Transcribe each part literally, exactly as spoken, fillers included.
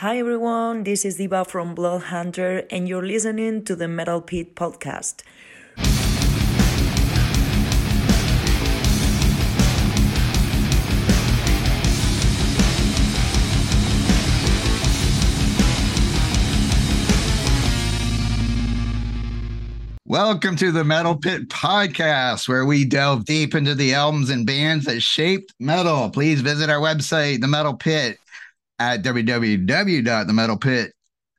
Hi everyone, this is Diva from Blood Hunter and you're listening to the Metal Pit podcast. Welcome to the Metal Pit podcast, where we delve deep into the albums and bands that shaped metal. Please visit our website, The Metal Pit, at w w w dot the metal pit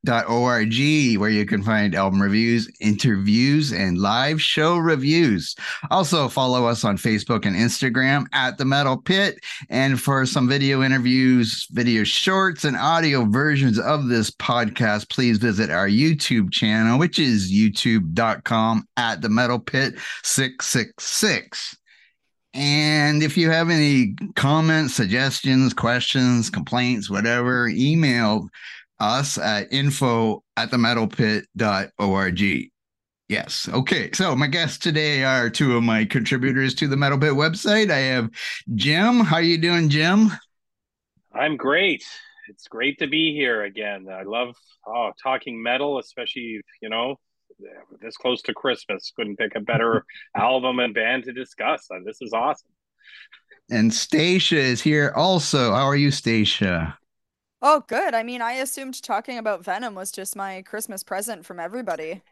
dot org, where you can find album reviews, interviews, and live show reviews. Also, follow us on Facebook and Instagram at The Metal Pit. And for some video interviews, video shorts, and audio versions of this podcast, please visit our YouTube channel, which is youtube dot com at The Metal Pit six six six. And if you have any comments, suggestions, questions, complaints, whatever, email us at info at the metal pit dot org. Yes. Okay. So my guests today are two of my contributors to the Metal Pit website. I have Jim. How are you doing, Jim? I'm great. It's great to be here again. I love oh, talking metal, especially, you know, this close to Christmas. Couldn't pick a better album and band to discuss. This is awesome. And Stacia is here also. How are you, Stacia? Oh, good. I mean, I assumed talking about Venom was just my Christmas present from everybody.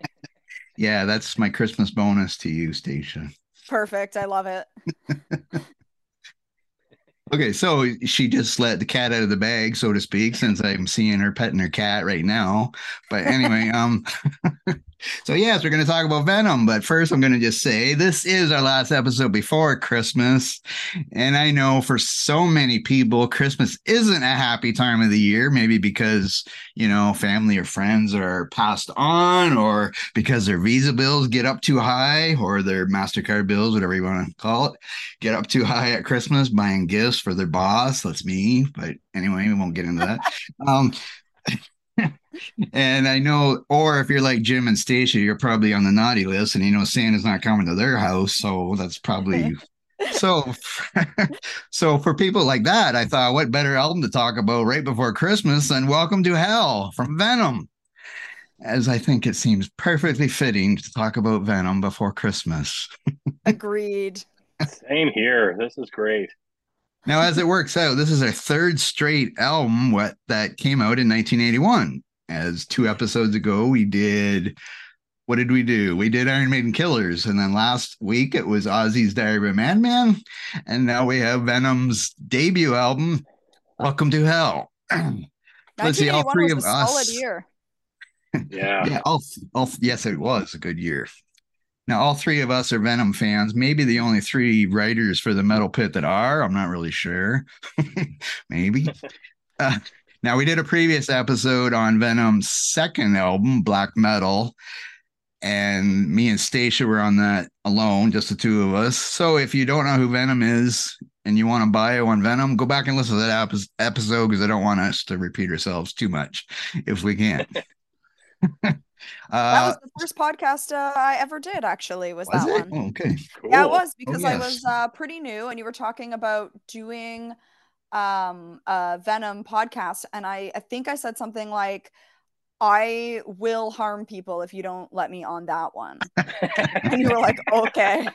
Yeah, that's my Christmas bonus to you, Stacia. Perfect. I love it. Okay, so she just let the cat out of the bag, so to speak, since I'm seeing her petting her cat right now. But anyway, um, so yes, we're going to talk about Venom. But first, I'm going to just say this is our last episode before Christmas. And I know for so many people, Christmas isn't a happy time of the year, maybe because, you know, family or friends are passed on, or because their Visa bills get up too high, or their MasterCard bills, whatever you want to call it, get up too high at Christmas, buying gifts for their boss. That's me, but anyway, we won't get into that. um and I know, or if you're like Jim and Stacia, you're probably on the naughty list, and you know Santa's not coming to their house, so that's probably so so for people like that, I thought, what better album to talk about right before Christmas than Welcome to Hell from Venom, as I think it seems perfectly fitting to talk about Venom before Christmas. Agreed. Same here. This is great. Now, as it works out, this is our third straight album what, that came out in nineteen eighty-one. As two episodes ago, we did, what did we do? We did Iron Maiden Killers. And then last week, it was Ozzy's Diary of a Madman. And now we have Venom's debut album, Welcome to Hell. Let's see, all three of us. Solid year. Yeah. yeah all, all, yes, it was a good year. Now, all three of us are Venom fans, maybe the only three writers for the Metal Pit that are. I'm not really sure. Maybe. Uh, now, we did a previous episode on Venom's second album, Black Metal, and me and Stacia were on that alone, just the two of us. So if you don't know who Venom is and you want a bio on Venom, go back and listen to that ap- episode because I don't want us to repeat ourselves too much if we can. That was the first podcast uh, I ever did, actually, was, was that it? one. Oh, okay. Cool. Yeah, it was, because oh, yes. I was uh, pretty new, and you were talking about doing um, a Venom podcast, and I, I think I said something like, I will harm people if you don't let me on that one. And you were like, okay.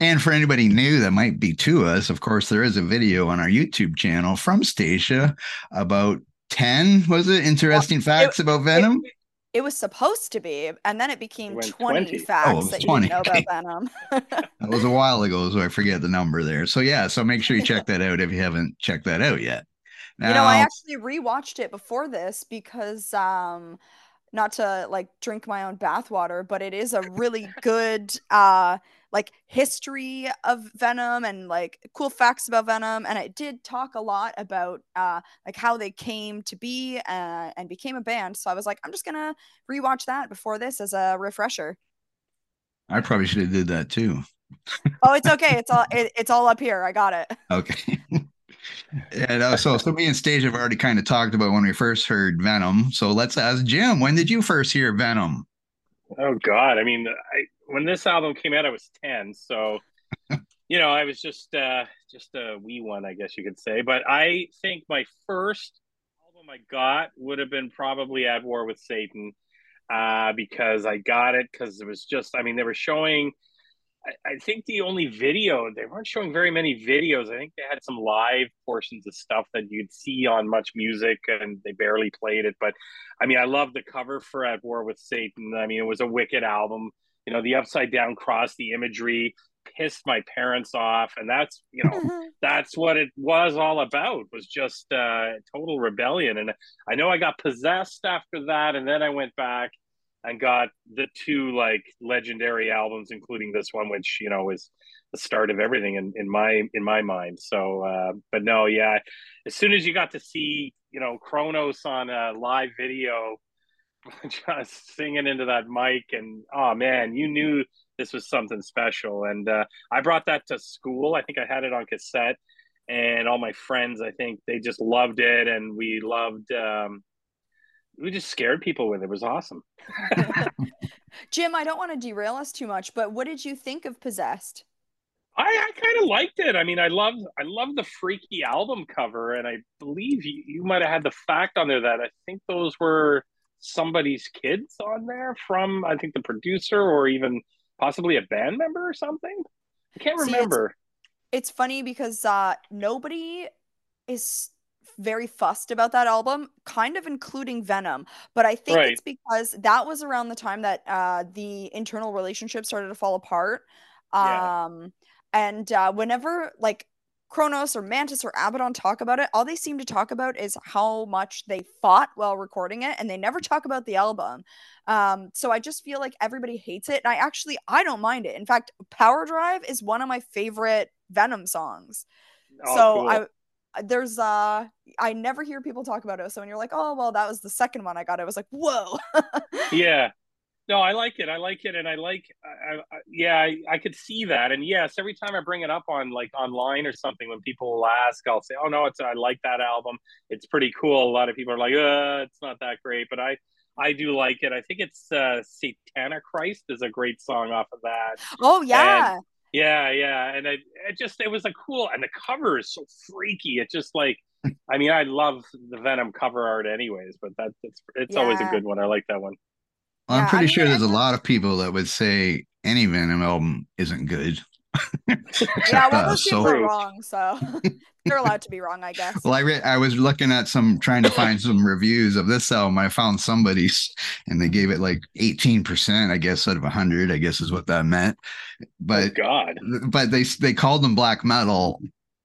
And for anybody new that might be to us, of course, there is a video on our YouTube channel from Stacia about ten, was it? Interesting well, facts it, about Venom? It, it was supposed to be, and then it became it twenty facts oh, that twenty. You know about Venom. That was a while ago, so I forget the number there. So yeah, so make sure you check that out if you haven't checked that out yet. Now, you know, I actually rewatched it before this because, um, not to like drink my own bathwater, but it is a really good uh, like history of Venom and like cool facts about Venom. And it did talk a lot about uh, like how they came to be uh, and became a band. So I was like, I'm just going to rewatch that before this as a refresher. I probably should have did that too. Oh, it's okay. It's all, it, it's all up here. I got it. Okay. And uh, so, so me and Stacia have already kind of talked about when we first heard Venom. So let's ask Jim, when did you first hear Venom? Oh, God. I mean, I, when this album came out, I was ten. So, you know, I was just uh, just a wee one, I guess you could say. But I think my first album I got would have been probably At War with Satan, uh, because I got it because it was just, I mean, they were showing, I, I think the only video, they weren't showing very many videos. I think they had some live portions of stuff that you'd see on Much Music, and they barely played it. But I mean, I love the cover for At War with Satan. I mean, it was a wicked album. You know, the upside down cross, the imagery pissed my parents off, and that's, you know, that's what it was all about, was just uh total rebellion. And I know I got Possessed after that, and then I went back and got the two like legendary albums, including this one, which, you know, is the start of everything in, in my in my mind. So uh but no, yeah, as soon as you got to see, you know, Kronos on a live video just singing into that mic, and oh man, you knew this was something special. And uh, I brought that to school. I think I had it on cassette, and all my friends, I think they just loved it. And we loved, um, we just scared people with it. It was awesome. Jim, I don't want to derail us too much, but what did you think of Possessed? I, I kind of liked it. I mean, I love, I love the freaky album cover, and I believe you, you might've had the fact on there that I think those were somebody's kids on there from, I think the producer, or even possibly a band member or something. I can't See, remember. It's, it's funny because uh, nobody is very fussed about that album, kind of including Venom. But I think right. It's because that was around the time that uh, the internal relationship started to fall apart. Um, yeah. And uh, whenever like Kronos or Mantis or Abaddon talk about it, all they seem to talk about is how much they fought while recording it, and they never talk about the album. Um, so I just feel like everybody hates it, and I actually, I don't mind it. In fact, Power Drive is one of my favorite Venom songs. Oh, so cool. I, there's, uh, I never hear people talk about it, so when you're like, oh, well, that was the second one I got, I was like, whoa. Yeah. No, I like it. I like it. And I like, I, I, yeah, I, I could see that. And yes, every time I bring it up on like online or something, when people will ask, I'll say, oh no, it's, I like that album. It's pretty cool. A lot of people are like, uh, it's not that great, but I, I do like it. I think it's uh, Satana Christ is a great song off of that. Oh yeah. And, yeah. Yeah. And I, it just, it was a cool, and the cover is so freaky. It's just like, I mean, I love the Venom cover art anyways, but that it's, it's yeah. always a good one. I like that one. Well, I'm yeah, pretty I mean, sure there's a lot of people that would say any Venom album isn't good. Yeah, well, those people are wrong, so they're allowed to be wrong, I guess. Well, I re- I was looking at some, trying to find some reviews of this album. I found somebody's, and they gave it like eighteen percent, I guess, out of one hundred, I guess is what that meant. But oh, God. But they they called them black metal.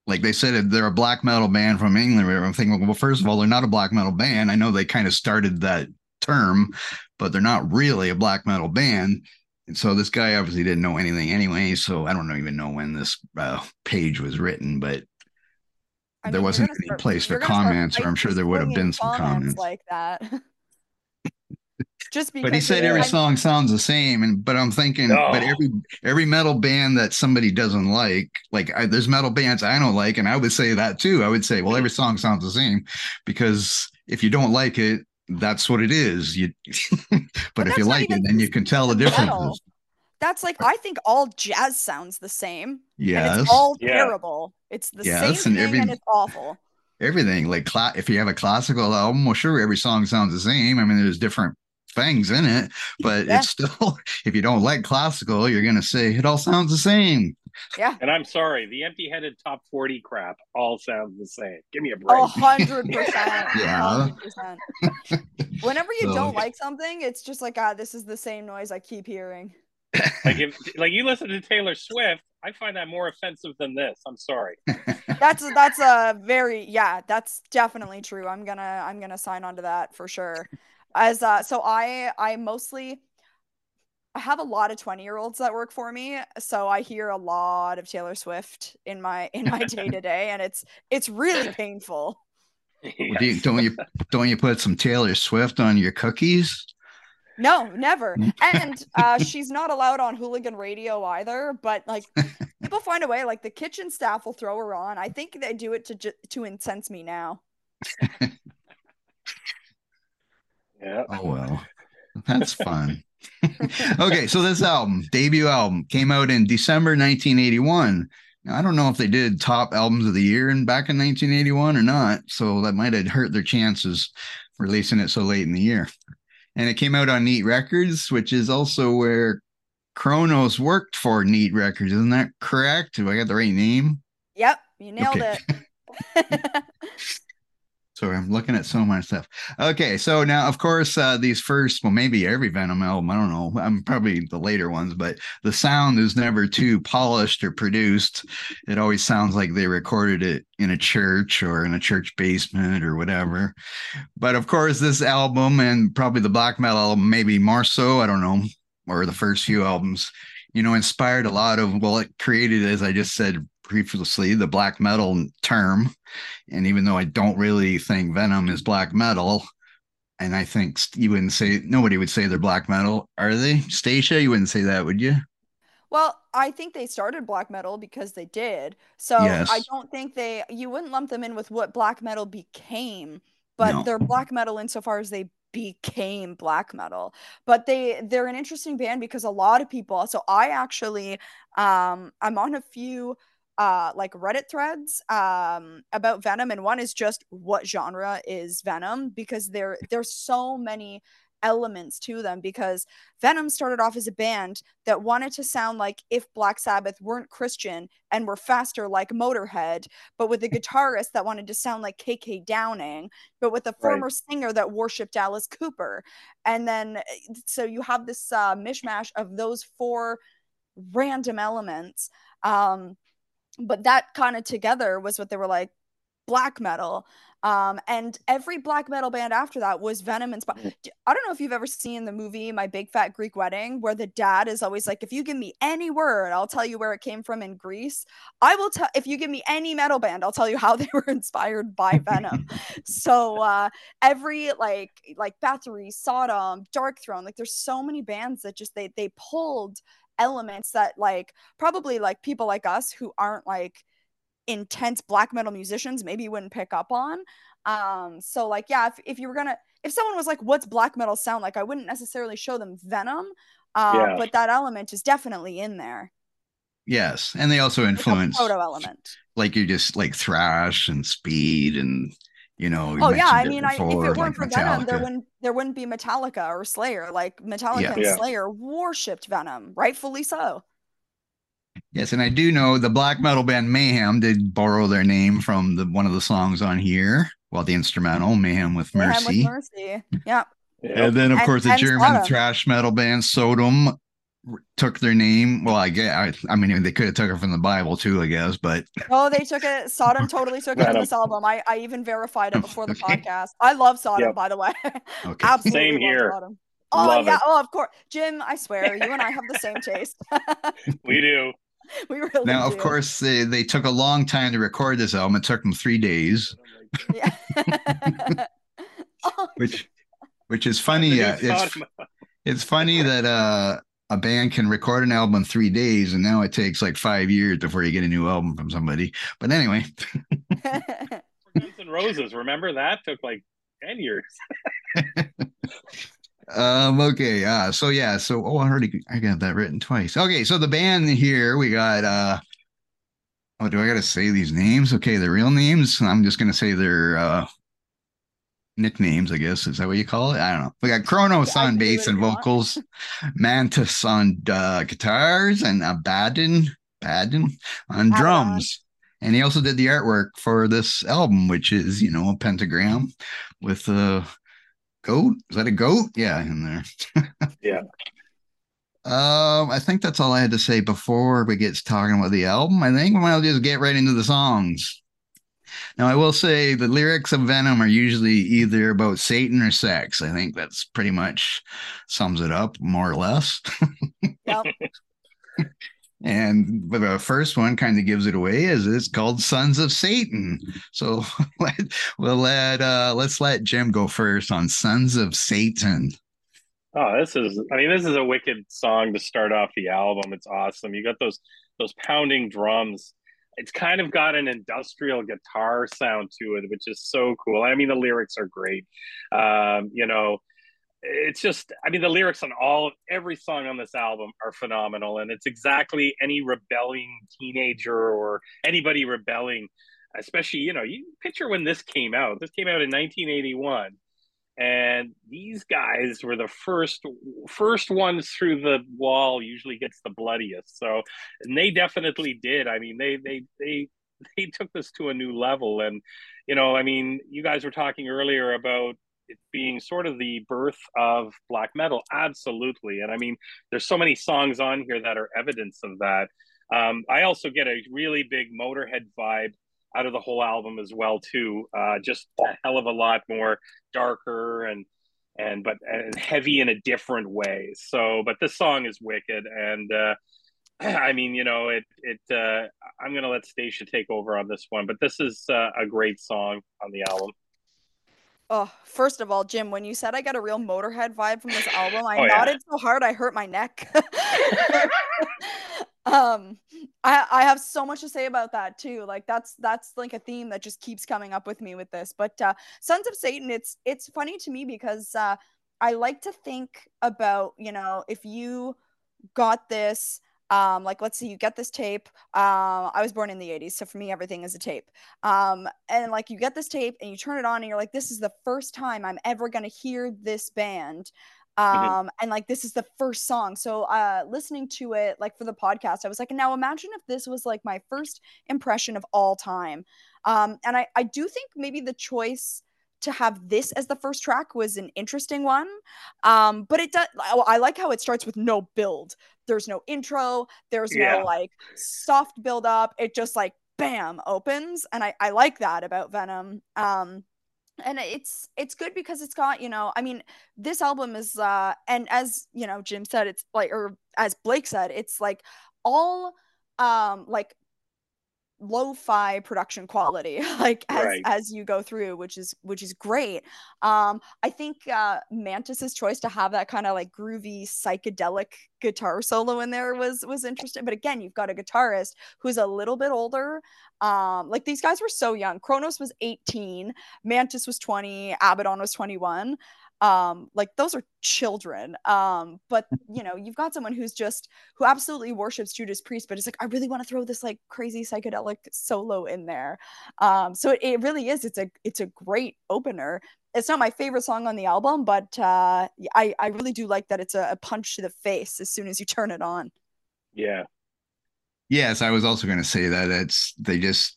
Like they said, they're a black metal band from England. I'm thinking, well, first of all, they're not a black metal band. I know they kind of started that term, but they're not really a black metal band. And so this guy obviously didn't know anything anyway. So I don't even know when this uh, page was written, but I mean, there wasn't any start, place for comments, or I'm sure there would have been some comments like that. Just because, but he said every song sounds the same, and but I'm thinking, no. but every every metal band that somebody doesn't like, like I, there's metal bands I don't like, and I would say that too. I would say, well, every song sounds the same, because if you don't like it, that's what it is. You, but, but if you like it, then you can tell the difference. That's like, I think all jazz sounds the same. Yeah, it's all yeah. terrible. It's the yeah, same thing, every, and it's awful. Everything, like cla- if you have a classical album, well, sure, every song sounds the same. I mean, there's different things in it, but yeah. it's still, if you don't like classical, you're gonna say it all sounds the same. Yeah. And I'm sorry, the empty-headed top forty crap all sounds the same. Give me a break. A hundred percent. Yeah. one hundred percent. Whenever you so. don't like something, it's just like, ah, this is the same noise I keep hearing. Like if, like you listen to Taylor Swift, I find that more offensive than this. I'm sorry. That's that's a very yeah, that's definitely true. I'm gonna I'm gonna sign on to that for sure. As uh, so I I mostly. I have a lot of twenty year olds that work for me, so I hear a lot of Taylor Swift in my in my day to day, and it's it's really painful. Yes. Well, do you, don't you don't you put some Taylor Swift on your cookies? No, never. And uh, she's not allowed on Hooligan Radio either. But like, people find a way. Like the kitchen staff will throw her on. I think they do it to ju- to incense me now. Yeah. Oh well, that's fun. Okay, so this album, debut album, came out in December nineteen eighty-one. I don't know if they did top albums of the year in back in nineteen eighty-one or not, so that might have hurt their chances releasing it so late in the year. And it came out on Neat Records, which is also where Kronos worked for Neat Records. Isn't that correct? Do I got the right name? Yep, you nailed okay. it. Sorry, I'm looking at so much stuff. Okay, so now, of course, uh, these first, well, maybe every Venom album, I don't know, I'm probably the later ones, but the sound is never too polished or produced. It always sounds like they recorded it in a church or in a church basement or whatever. But, of course, this album and probably the Black Metal album, maybe more so, I don't know, or the first few albums, you know, inspired a lot of, well, it created, as I just said, previously, the black metal term. And even though I don't really think Venom is black metal, and I think you wouldn't say, nobody would say they're black metal, are they? Stacia, you wouldn't say that, would you? Well, I think they started black metal because they did. So yes. I don't think they, you wouldn't lump them in with what black metal became, but no. They're black metal insofar as they became black metal. But they they're an interesting band because a lot of people, so I actually, um, I'm on a few Uh, like Reddit threads um, about Venom, and one is just what genre is Venom, because there there's so many elements to them, because Venom started off as a band that wanted to sound like if Black Sabbath weren't Christian and were faster like Motorhead, but with a guitarist that wanted to sound like K K Downing, but with a former right. singer that worshipped Alice Cooper. And then so you have this uh, mishmash of those four random elements. Um, But that kind of together was what they were like, black metal. Um, and every black metal band after that was Venom inspired. I don't know if you've ever seen the movie My Big Fat Greek Wedding, where the dad is always like, if you give me any word, I'll tell you where it came from in Greece. I will tell, if you give me any metal band, I'll tell you how they were inspired by Venom. So uh, every like, like Bathory, Sodom, Dark Throne, like there's so many bands that just, they, they pulled elements that like probably like people like us who aren't like intense black metal musicians maybe you wouldn't pick up on. Um so like yeah, if, if you were gonna if someone was like, what's black metal sound like, I wouldn't necessarily show them Venom. Uh yeah. But that element is definitely in there. Yes, and they also influence photo element, like you just like thrash and speed and you know. Oh yeah, I mean, I, if it weren't like for Metallica. Venom, there wouldn't there wouldn't be Metallica or Slayer. Like Metallica yeah. and yeah. Slayer worshipped Venom, rightfully so. Yes, and I do know the black metal band Mayhem did borrow their name from the one of the songs on here. Well, the instrumental Mayhem with Mercy. Mayhem with Mercy. Yeah. And then of course and, the and German Sodom. Thrash metal band Sodom took their name. Well, I guess I, I mean they could have took it from the Bible too, I guess, but oh, they took it. Sodom totally took it from this album. I, I even verified it before the okay. podcast. I love Sodom, yep. by the way. Okay. Absolutely same here. Sodom. Oh love yeah, it. Oh of course, Jim. I swear, you and I have the same taste. We do. We really now, do. Of course, they they took a long time to record this album. It took them three days. Yeah. oh, which which is funny. Uh, it's it's funny that uh. a band can record an album in three days, and now it takes like five years before you get a new album from somebody. But anyway, Guns N' Roses, remember that took like ten years. um. Okay. Uh. So yeah. So oh, I already I got that written twice. Okay. So the band here we got. Uh. Oh, do I gotta say these names? Okay, their real names. I'm just gonna say their uh, nicknames, I guess. Is that what you call it? I don't know. We got Kronos yeah, on bass and vocals, Mantis on uh, guitars, and Abaddon, Abaddon on uh-huh. drums. And he also did the artwork for this album, which is, you know, a pentagram with a goat. Is that a goat? Yeah, in there. yeah. Um, I think that's all I had to say before we get talking about the album. I think we might just get right into the songs. Now, I will say the lyrics of Venom are usually either about Satan or sex. I think that's pretty much sums it up, more or less. Yep. And but the first one kind of gives it away, as it's called Sons of Satan. So let, we'll let, uh, let's let Jim go first on Sons of Satan. Oh, this is, I mean, this is a wicked song to start off the album. It's awesome. You got those those pounding drums. It's kind of got an industrial guitar sound to it, which is so cool. I mean, the lyrics are great. Um, you know, it's just, I mean, the lyrics on all, every song on this album are phenomenal. And it's exactly any rebelling teenager or anybody rebelling, especially, you know, you picture when this came out. This came out in nineteen eighty-one. And these guys were the first, first ones through the wall usually gets the bloodiest. So, and they definitely did. I mean, they, they, they, they took this to a new level. And, you know, I mean, you guys were talking earlier about it being sort of the birth of black metal. Absolutely. And I mean, there's so many songs on here that are evidence of that. Um, I also get a really big Motorhead vibe out of the whole album as well too, uh just a hell of a lot more darker and and but and heavy in a different way. So but this song is wicked, and uh I mean, you know, it it uh I'm gonna let Stacia take over on this one, but this is uh, a great song on the album. Oh, first of all, Jim, when you said I got a real Motorhead vibe from this album, I oh, nodded yeah. so hard I hurt my neck. Um, I, I have so much to say about that too. Like that's, that's like a theme that just keeps coming up with me with this, but, uh, Sons of Satan, it's, it's funny to me because, uh, I like to think about, you know, if you got this, um, like, let's see, you get this tape. Um, I was born in the eighties. So for me, everything is a tape. Um, and like you get this tape and you turn it on and you're like, this is the first time I'm ever going to hear this band. Um, and like, this is the first song. So, uh, listening to it, like for the podcast, I was like, now imagine if this was like my first impression of all time. Um, and I, I do think maybe the choice to have this as the first track was an interesting one. Um, but it does, I like how it starts with no build. There's no intro. There's yeah. no like soft build up. It just like, bam, opens. And I, I like that about Venom. Um, And it's it's good because it's got, you know, I mean, this album is, uh, and as, you know, Jim said, it's like, or as Blake said, it's like all um, like lo-fi production quality, like as, right. as you go through, which is which is great. Um, I think uh, Mantis's choice to have that kind of like groovy psychedelic guitar solo in there was was interesting. But again, you've got a guitarist who's a little bit older. Um, like these guys were so young. Kronos was eighteen, Mantis was twenty, Abaddon was twenty-one. Um, like those are children. Um, but you know, you've got someone who's just who absolutely worships Judas Priest, but it's like, I really want to throw this like crazy psychedelic solo in there. Um, so it, it really is. It's a it's a great opener. It's not my favorite song on the album, but uh, I I really do like that it's a, a punch to the face as soon as you turn it on. Yeah. Yes, I was also going to say that it's they just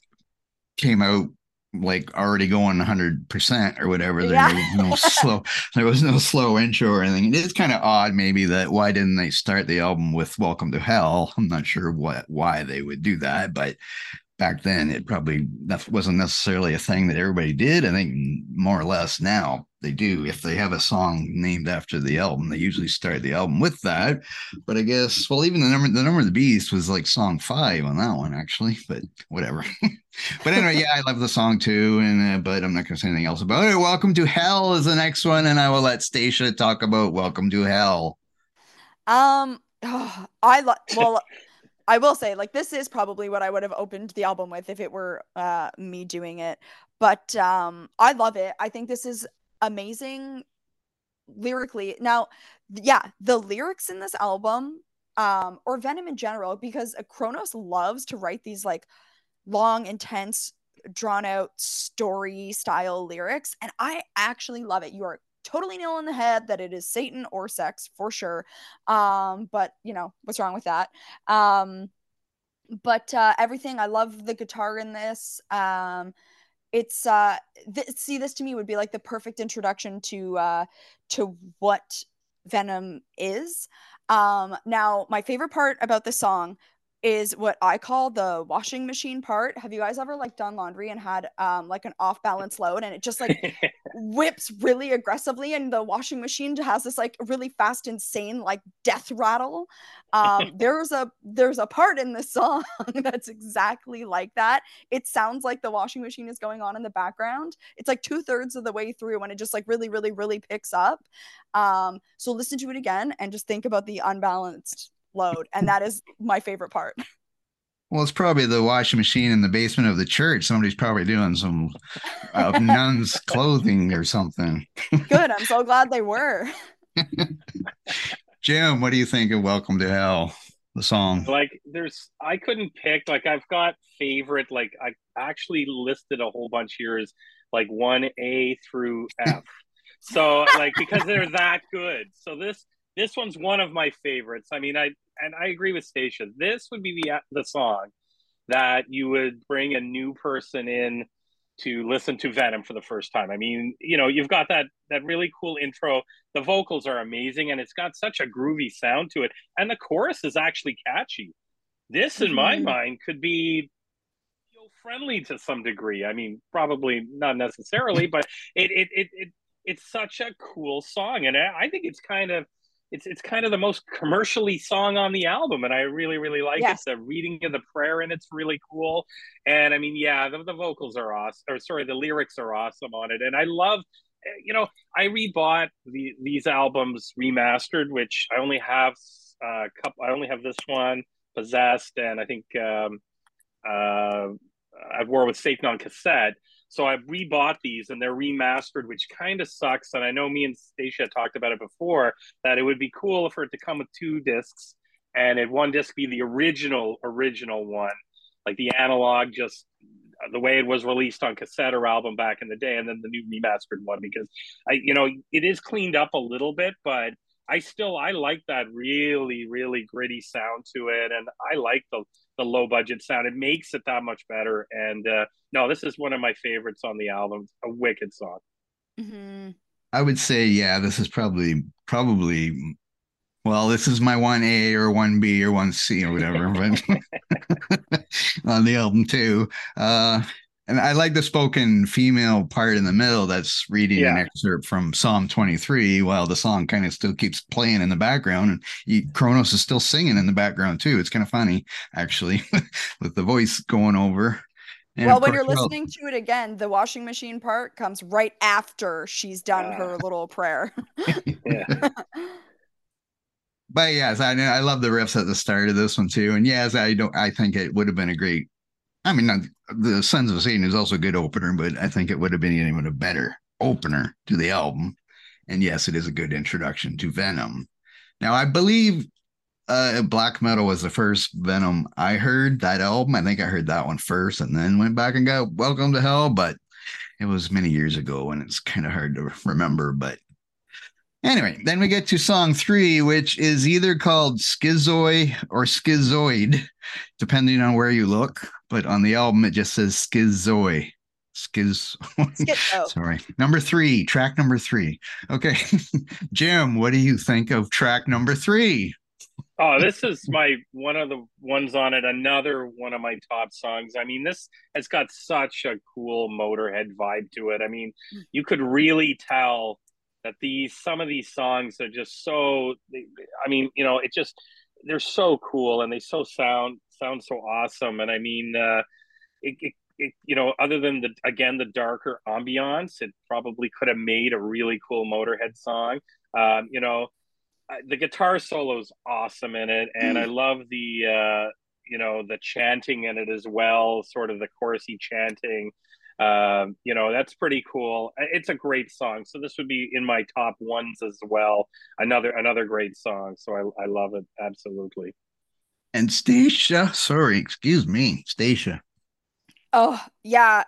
came out like already going one hundred percent or whatever. There yeah. was no slow. There was no slow intro or anything. It is kind of odd, maybe, that why didn't they start the album with "Welcome to Hell"? I'm not sure what why they would do that, but back then it probably that wasn't necessarily a thing that everybody did. I think more or less now they do. If they have a song named after the album, they usually start the album with that. But I guess, well, even the number the number of the beast was like song five on that one, actually, but whatever. But anyway, yeah, I love the song too, and uh, but I'm not gonna say anything else about it. Welcome to Hell is the next one, and I will let Stacia talk about Welcome to Hell. Um oh, I love well I will say, like, this is probably what I would have opened the album with if it were uh, me doing it. But um, I love it. I think this is amazing lyrically. Now, yeah, the lyrics in this album, um, or Venom in general, because Kronos loves to write these, like, long, intense, drawn-out story-style lyrics. And I actually love it. You are totally nail in the head that it is Satan or sex for sure. Um, but you know, what's wrong with that? Um, but, uh, everything, I love the guitar in this. Um, it's, uh, th- see, this to me would be like the perfect introduction to, uh, to what Venom is. Um, now my favorite part about the song is what I call the washing machine part. Have you guys ever like done laundry and had um, like an off balance load and it just like whips really aggressively and the washing machine has this like really fast, insane, like death rattle. Um, there's a, there's a part in this song that's exactly like that. It sounds like the washing machine is going on in the background. It's like two thirds of the way through when it just like really, really, really picks up. Um, so listen to it again and just think about the unbalanced load, and that is my favorite part. Well, it's probably the washing machine in the basement of the church. Somebody's probably doing some uh, nun's clothing or something. Good, I'm so glad they were. Jim, what do you think of Welcome to Hell, the song? Like, there's, I couldn't pick, like, I've got favorite, like, I actually listed a whole bunch here as, like, one A through F. So, like, because they're that good. So this, this one's one of my favorites. I mean, I, and I agree with Stacia. This would be the the song that you would bring a new person in to listen to Venom for the first time. I mean, you know, you've got that that really cool intro. The vocals are amazing, and it's got such a groovy sound to it. And the chorus is actually catchy. This, in my mind, could be friendly to some degree. I mean, probably not necessarily, but it it it, it it's such a cool song, and I, I think it's kind of it's it's kind of the most commercially song on the album, and I really really like yes. it. The reading of the prayer, and it's really cool. And I mean, yeah, the, the vocals are awesome, or sorry, the lyrics are awesome on it. And I love, you know, I rebought the these albums remastered, which I only have a couple. I only have this one, Possessed, and I think um, uh, At War with Satan on cassette. So I rebought these and they're remastered, which kind of sucks. And I know me and Stacia talked about it before, that it would be cool for it to come with two discs and it one disc be the original, original one, like the analog, just the way it was released on cassette or album back in the day. And then the new remastered one, because I, you know, it is cleaned up a little bit, but I still, I like that really, really gritty sound to it. And I like the, the low budget sound. It makes it that much better. And uh, no, this is one of my favorites on the album. A wicked song. Mm-hmm. I would say, yeah, this is probably, probably, well, this is my one A or one B or one C or whatever, but on the album too. Uh, and I like the spoken female part in the middle that's reading yeah. an excerpt from Psalm twenty-three while the song kind of still keeps playing in the background. And you, Kronos is still singing in the background, too. It's kind of funny, actually, with the voice going over. And well, when course, you're listening well, to it again, the washing machine part comes right after she's done uh, her little prayer. Yeah. But, yes, I, I love the riffs at the start of this one, too. And, yes, I don't. I think it would have been a great I mean, not, the Sons of Satan is also a good opener, but I think it would have been even a better opener to the album. And yes, it is a good introduction to Venom. Now, I believe uh, Black Metal was the first Venom I heard, that album. I think I heard that one first and then went back and got Welcome to Hell, but it was many years ago and it's kind of hard to remember. But anyway, then we get to song three, which is either called Schizoid or Schizoid, depending on where you look. But on the album, it just says Schizoi. Schiz. Schizo. Sorry. Number three, track number three. Okay. Jim, what do you think of track number three? Oh, this is my one of the ones on it. Another one of my top songs. I mean, this has got such a cool Motorhead vibe to it. I mean, you could really tell that these some of these songs are just so, I mean, you know, it just, they're so cool and they so sound. sounds so awesome. And I mean, uh, it, it, it, you know, other than the, again, the darker ambiance, it probably could have made a really cool Motorhead song. Um, you know, the guitar solo is awesome in it. And mm. I love the, uh, you know, the chanting in it as well, sort of the chorusy chanting, um, you know, that's pretty cool. It's a great song. So this would be in my top ones as well. Another, another great song. So I, I love it. Absolutely. And Stacia, sorry, excuse me, Stacia. Oh, yeah,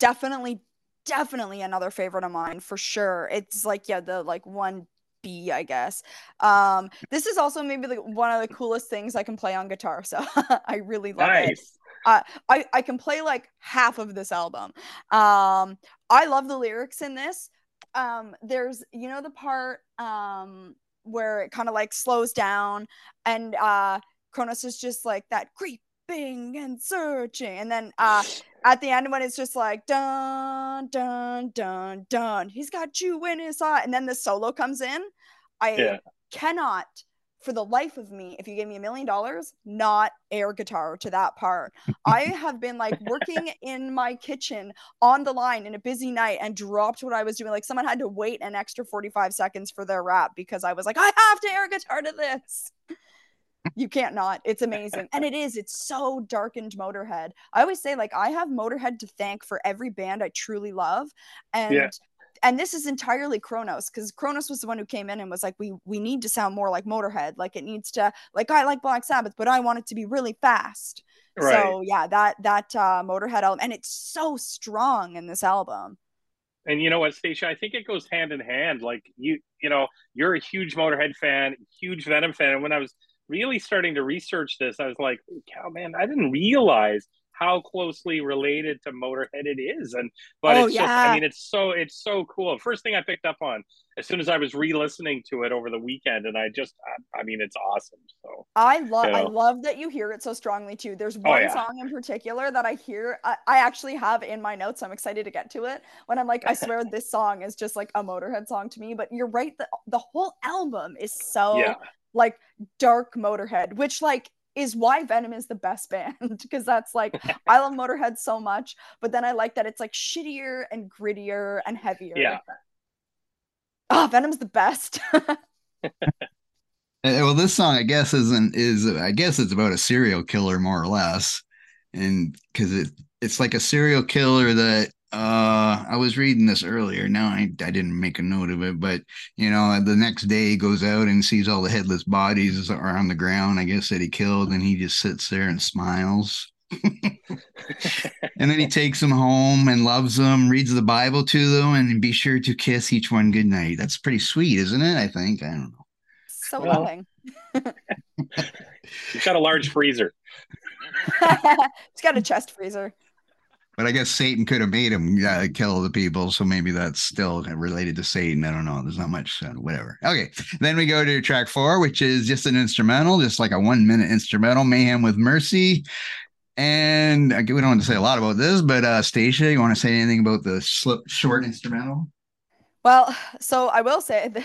definitely, definitely another favorite of mine for sure. It's like, yeah, the like one B, I guess. Um, this is also maybe like one of the coolest things I can play on guitar. So I really love nice. it. Uh, I, I can play like half of this album. Um, I love the lyrics in this. Um, there's, you know, the part um, where it kind of like slows down and, uh, Kronos is just like that creeping and searching. And then uh, at the end when it's just like, dun, dun, dun, dun. He's got you in his eye. And then the solo comes in. I yeah. cannot, for the life of me, if you gave me a million dollars, not air guitar to that part. I have been like working in my kitchen on the line in a busy night and dropped what I was doing. Like someone had to wait an extra forty-five seconds for their rap because I was like, I have to air guitar to this. You can't not. It's amazing. And it is. It's so darkened Motorhead. I always say, like, I have Motorhead to thank for every band I truly love. And yeah. and this is entirely Kronos, because Kronos was the one who came in and was like, we we need to sound more like Motorhead. Like, it needs to, like, I like Black Sabbath, but I want it to be really fast. Right. So yeah, that that uh, Motorhead album, and it's so strong in this album. And you know what, Stacia, I think it goes hand in hand. Like, you, you know, you're a huge Motorhead fan, huge Venom fan. And when I was really starting to research this, I was like, oh, cow, man, I didn't realize how closely related to Motorhead it is. And but oh, it's yeah. just, I mean, it's so it's so cool. First thing I picked up on as soon as I was re-listening to it over the weekend, and I just, I, I mean, it's awesome. So I love, you know. I love that you hear it so strongly too. There's one oh, yeah. song in particular that I hear, I, I actually have in my notes. I'm excited to get to it. When I'm like, I swear this song is just like a Motorhead song to me. But you're right, the the whole album is so yeah. like dark Motorhead, which like is why Venom is the best band, because that's like, I love Motorhead so much, but then I like that it's like shittier and grittier and heavier. Yeah. Like, oh, Venom's the best. Well, this song, I guess, isn't is I guess it's about a serial killer, more or less, and because it it's like a serial killer that uh, I was reading this earlier. Now I I didn't make a note of it, but you know, the next day he goes out and sees all the headless bodies that are on the ground, I guess, that he killed, and he just sits there and smiles. And then he takes them home and loves them, reads the Bible to them, and be sure to kiss each one goodnight. That's pretty sweet, isn't it? I think. I don't know. So well, loving. He's got a large freezer. He's got a chest freezer. But I guess Satan could have made him uh, kill the people, so maybe that's still related to Satan. I don't know. There's not much, uh, whatever. Okay, then we go to track four, which is just an instrumental, just like a one-minute instrumental, Mayhem with Mercy. And we don't want to say a lot about this, but uh, Stacia, you want to say anything about the slip, short instrumental? Well, so I will say that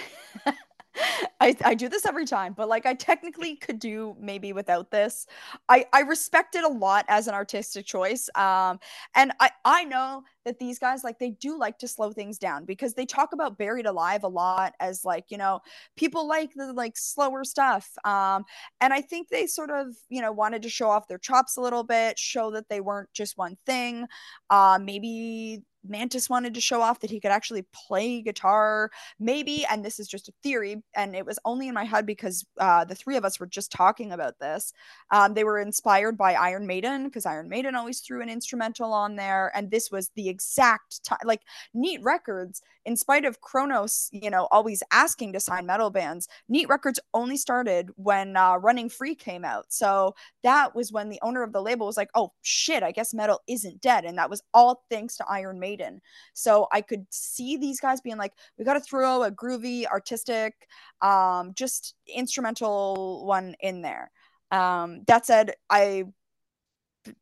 I, I do this every time, but like I technically could do maybe without this. I, I respect it a lot as an artistic choice. Um, and I, I know that these guys, like, they do like to slow things down, because they talk about Buried Alive a lot as like, you know, people like the like slower stuff. Um, and I think they sort of, you know, wanted to show off their chops a little bit, show that they weren't just one thing. Uh, maybe Mantis wanted to show off that he could actually play guitar, maybe, and this is just a theory, and it was only in my head because uh, the three of us were just talking about this. Um, they were inspired by Iron Maiden, because Iron Maiden always threw an instrumental on there, and this was the exact time. Like, Neat Records, in spite of Kronos, you know, always asking to sign metal bands, Neat Records only started when uh, Running Free came out, so that was when the owner of the label was like, oh shit, I guess metal isn't dead, and that was all thanks to Iron Maiden. Maiden. So I could see these guys being like, we got to throw a groovy, artistic, um, just instrumental one in there. Um, that said, I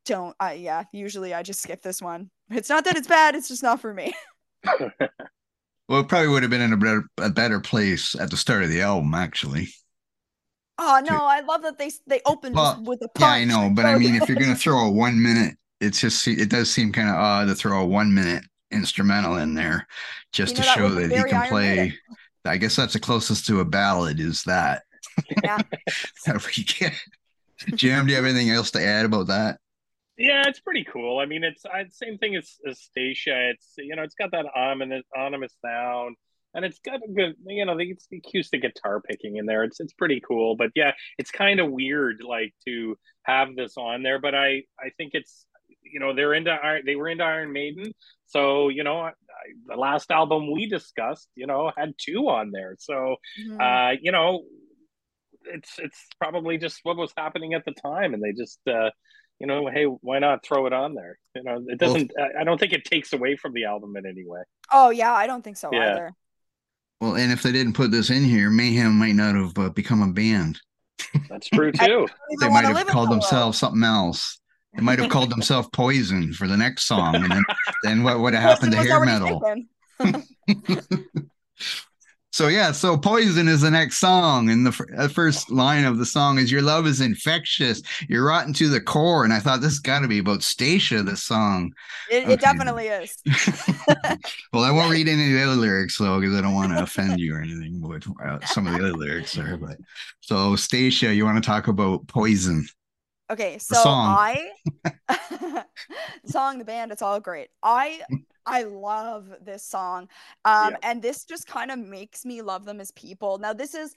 don't, I, yeah, usually I just skip this one. It's not that it's bad, it's just not for me. Well, it probably would have been in a better, a better place at the start of the album, actually. Oh, no, I love that they they opened well, with a punch. Yeah, I know, but I mean, if you're going to throw a one minute It's just, it does seem kind of odd to throw a one minute instrumental in there just you know, to show that, that he can play. I guess that's the closest to a ballad, is that. Yeah. That we get. Jim, do you have anything else to add about that? Yeah, it's pretty cool. I mean, it's the same thing as, as Stacia. It's, you know, it's got that ominous, ominous sound. And it's got a good, you know, the, the acoustic guitar picking in there. It's it's pretty cool. But yeah, it's kind of weird, like, to have this on there. But I, I think it's, you know, they're into Iron, they were into Iron Maiden. So, you know, I, I, the last album we discussed, you know, had two on there. So, mm-hmm. uh, you know, it's it's probably just what was happening at the time. And they just, uh, you know, hey, why not throw it on there? You know, it doesn't, well, I don't think it takes away from the album in any way. Oh, yeah, I don't think so yeah. either. Well, and if they didn't put this in here, Mayhem might not have uh, become a band. That's true, too. They might have called themselves something else. They might have called themselves Poison for the next song. And then, then what would have happened to hair metal? So, yeah, so Poison is the next song. And the, the first line of the song is, your love is infectious. You're rotten to the core. And I thought, this has got to be about Stacia, this song. It, okay. It definitely is. Well, I won't read any of the other lyrics, though, because I don't want to offend you or anything with uh, some of the other lyrics there. But so, Stacia, you want to talk about Poison? Okay, so the song. I... the song, the band, it's all great. I... I love this song. Um, yeah. And this just kind of makes me love them as people. Now, this is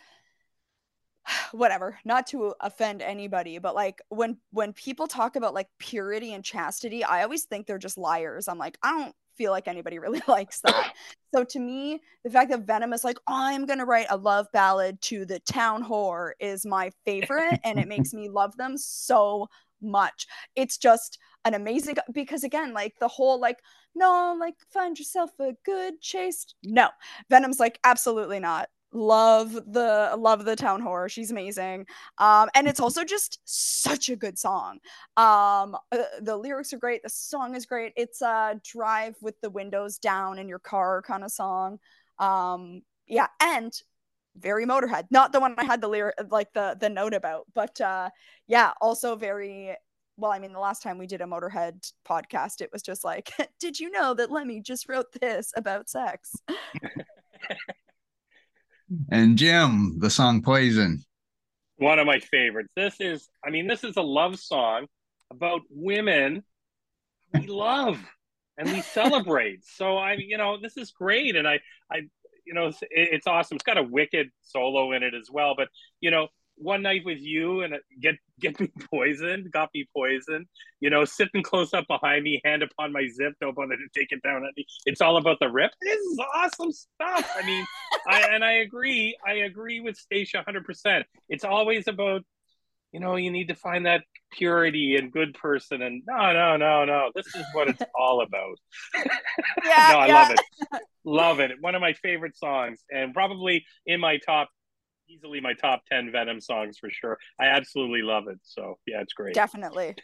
whatever, not to offend anybody, but like when when people talk about like purity and chastity, I always think they're just liars. I'm like, I don't feel like anybody really likes that. So to me, the fact that Venom is like, oh, I'm gonna write a love ballad to the town whore is my favorite, and it makes me love them so much. It's just an amazing, because again, like the whole like, no, like find yourself a good chaste, no, Venom's like, absolutely not. Love the love the town whore, she's amazing. Um and it's also just such a good song. Um uh, the lyrics are great, the song is great. It's a drive with the windows down in your car kind of song. Um yeah, and very Motorhead, not the one I had the lyric like the the note about, but uh yeah, also very well, I mean, the last time we did a Motorhead podcast, it was just like, did you know that Lemmy just wrote this about sex? And Jim, the song Poison. One of my favorites. This is, I mean, this is a love song about women we love and we celebrate. So I, you know, this is great. And I, I, you know, it's, it's awesome. It's got a wicked solo in it as well. But, you know, one night with you and get, get me poisoned, got me poisoned, you know, sitting close up behind me, hand upon my zip, don't bother to take it down. It's all about the rip. This is awesome stuff. I mean, I, and I agree. I agree with Stacia one hundred percent. It's always about, you know, you need to find that purity and good person. And no, no, no, no. This is what it's all about. yeah, no, I yeah. love it. Love it. One of my favorite songs, and probably in my top Easily my top ten Venom songs for sure. I absolutely love it. So yeah, it's great. Definitely.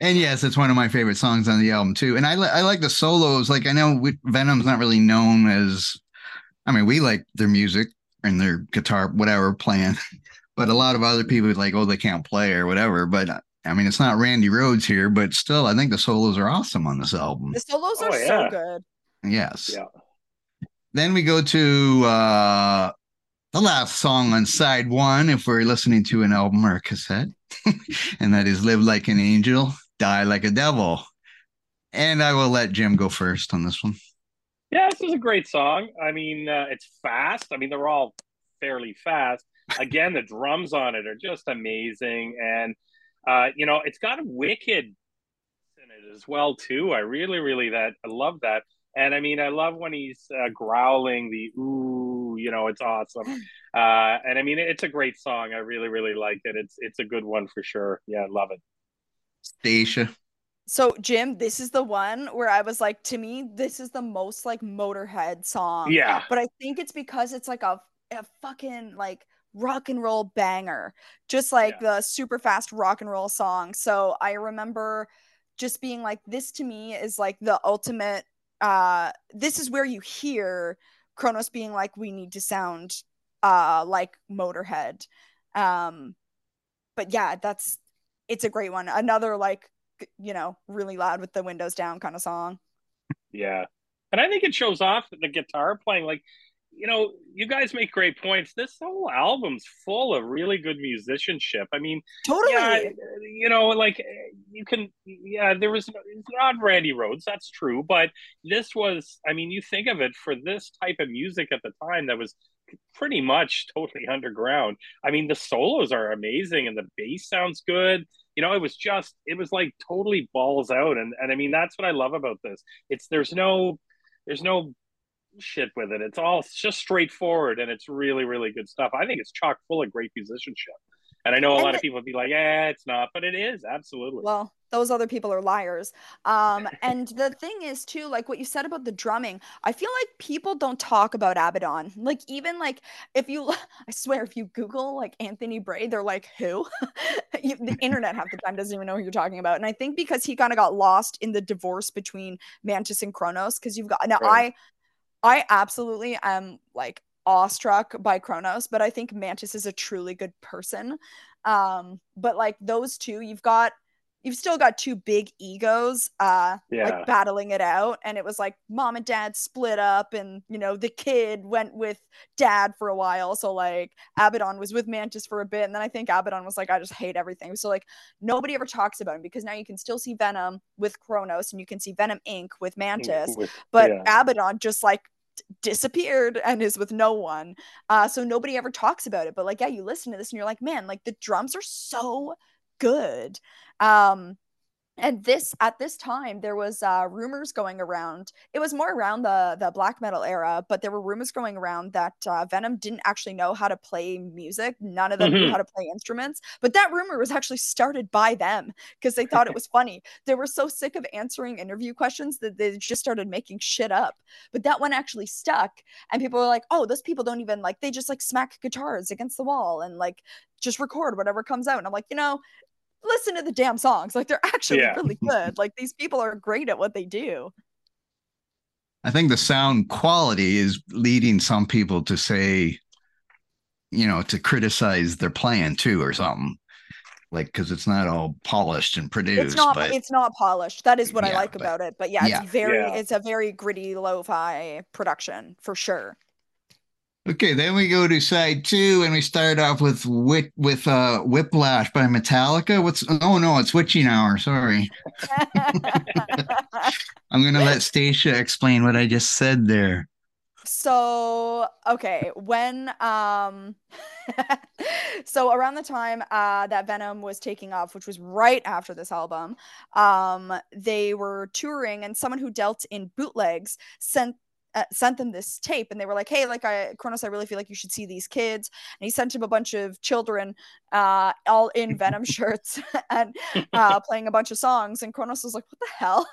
And yes, it's one of my favorite songs on the album too. And I, li- I like the solos. Like I know we- Venom's not really known as, I mean, we like their music and their guitar, whatever playing, but a lot of other people would like, oh, they can't play or whatever. But I mean, it's not Randy Rhoads here, but still, I think the solos are awesome on this album. The solos are oh, yeah. so good. Yes. Yeah. Then we go to, uh, the last song on side one, if we're listening to an album or a cassette, and that is Live Like an Angel, Die Like a Devil. And I will let Jim go first on this one. Yeah, this is a great song. I mean, uh, it's fast. I mean, they're all fairly fast. Again, the drums on it are just amazing. And, uh, you know, it's got a wicked in it as well, too. I really, really that I love that. And, I mean, I love when he's uh, growling the ooh. You know, it's awesome. Uh, and I mean, it's a great song. I really, really liked it. It's it's a good one for sure. Yeah, I love it. Stacia. So, Jim, this is the one where I was like, to me, this is the most like Motorhead song. Yeah. But I think it's because it's like a, a fucking like rock and roll banger, just like yeah. the super fast rock and roll song. So I remember just being like, this to me is like the ultimate. Uh, this is where you hear Kronos being like, we need to sound uh like Motorhead. Um but yeah, that's it's a great one. Another like, you know, really loud with the windows down kind of song. Yeah, and I think it shows off the guitar playing. Like, you know, you guys make great points. This whole album's full of really good musicianship. I mean, totally. Yeah, you know, like you can, yeah, there was it's not Randy Rhoads, that's true, but this was, I mean, you think of it, for this type of music at the time that was pretty much totally underground. I mean, the solos are amazing and the bass sounds good. You know, it was just, it was like totally balls out. And, and I mean, that's what I love about this. It's, there's no, there's no, shit with it. It's all just straightforward, and it's really, really good stuff. I think it's chock full of great musicianship, and I know a and lot it, of people would be like, "Yeah, it's not," but it is absolutely. Well, those other people are liars. Um, and the thing is, too, like what you said about the drumming. I feel like people don't talk about Abaddon. Like even like if you, I swear, if you Google like Anthony Braid, they're like, "Who?" you, the internet half the time doesn't even know who you're talking about. And I think because he kind of got lost in the divorce between Mantis and Kronos, because you've got now right. I. I absolutely am like awestruck by Kronos, but I think Mantis is a truly good person. Um, but like those two, you've got you've still got two big egos, uh, yeah. like battling it out. And it was like mom and dad split up, and you know, the kid went with dad for a while. So like Abaddon was with Mantis for a bit, and then I think Abaddon was like, I just hate everything. So like nobody ever talks about him, because now you can still see Venom with Kronos, and you can see Venom Incorporated with Mantis, with, but yeah. Abaddon just like disappeared and is with no one. Uh, so nobody ever talks about it. But like, yeah, you listen to this and you're like, man, like the drums are so good. Um, and this, at this time, there was uh, rumors going around. It was more around the, the black metal era, but there were rumors going around that uh, Venom didn't actually know how to play music. None of them mm-hmm. knew how to play instruments. But that rumor was actually started by them, because they thought it was funny. They were so sick of answering interview questions that they just started making shit up. But that one actually stuck. And people were like, oh, those people don't even, like, they just, like, smack guitars against the wall and, like, just record whatever comes out. And I'm like, you know, listen to the damn songs. Like, they're actually yeah. really good. Like, these people are great at what they do. I think the sound quality is leading some people to say, you know, to criticize their playing too or something. Like, because it's not all polished and produced. It's not, but, it's not polished. That is what yeah, I like but, about it. But yeah, yeah. it's very, yeah. it's a very gritty lo-fi production for sure. Okay, then we go to side two, and we start off with Whip, with uh, Whiplash by Metallica. What's oh no, it's Witching Hour. Sorry, I'm gonna let Stacia explain what I just said there. So okay, when um, so around the time uh, that Venom was taking off, which was right after this album, um, they were touring, and someone who dealt in bootlegs sent. Uh, sent them this tape, and they were like, hey, like I Kronos, I really feel like you should see these kids. And he sent him a bunch of children uh all in Venom shirts and uh playing a bunch of songs, and Kronos was like, what the hell?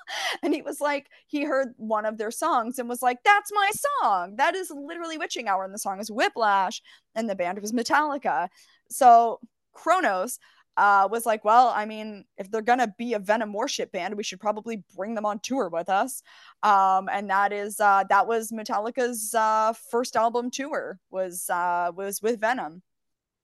And he was like, he heard one of their songs and was like, that's my song. That is literally Witching Hour, and the song is Whiplash, and the band was Metallica. So Kronos Uh, was like, well, I mean, if they're gonna be a Venom worship band, we should probably bring them on tour with us. Um, and that is uh, that was Metallica's uh, first album tour was uh, was with Venom.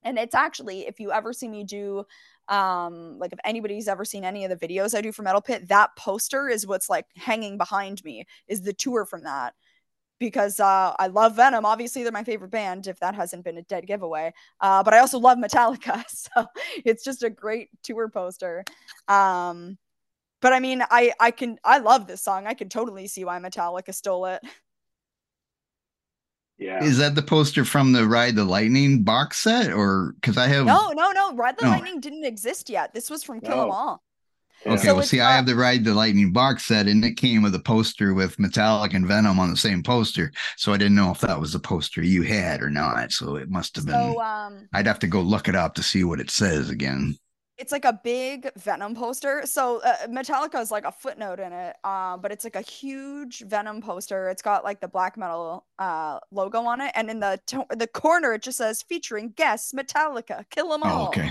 And it's actually, if you ever see me do, um, like if anybody's ever seen any of the videos I do for Metal Pit, that poster is what's like hanging behind me, is the tour from that. Because uh, I love Venom. Obviously, they're my favorite band, if that hasn't been a dead giveaway. Uh, but I also love Metallica. So it's just a great tour poster. Um, but I mean, I, I can I love this song. I can totally see why Metallica stole it. Yeah. Is that the poster from the Ride the Lightning box set? Or because I have. No, no, no. Ride the no. Lightning didn't exist yet. This was from Kill 'Em All. Yeah. Okay, so well, see, not... I have the Ride the Lightning box set, and it came with a poster with Metallica and Venom on the same poster. So I didn't know if that was the poster you had or not. So it must have been. So, um, I'd have to go look it up to see what it says again. It's like a big Venom poster. So uh, Metallica is like a footnote in it, uh, but it's like a huge Venom poster. It's got like the Black Metal uh, logo on it. And in the to- the corner, it just says, featuring guests, Metallica, Kill 'Em All. Oh, okay.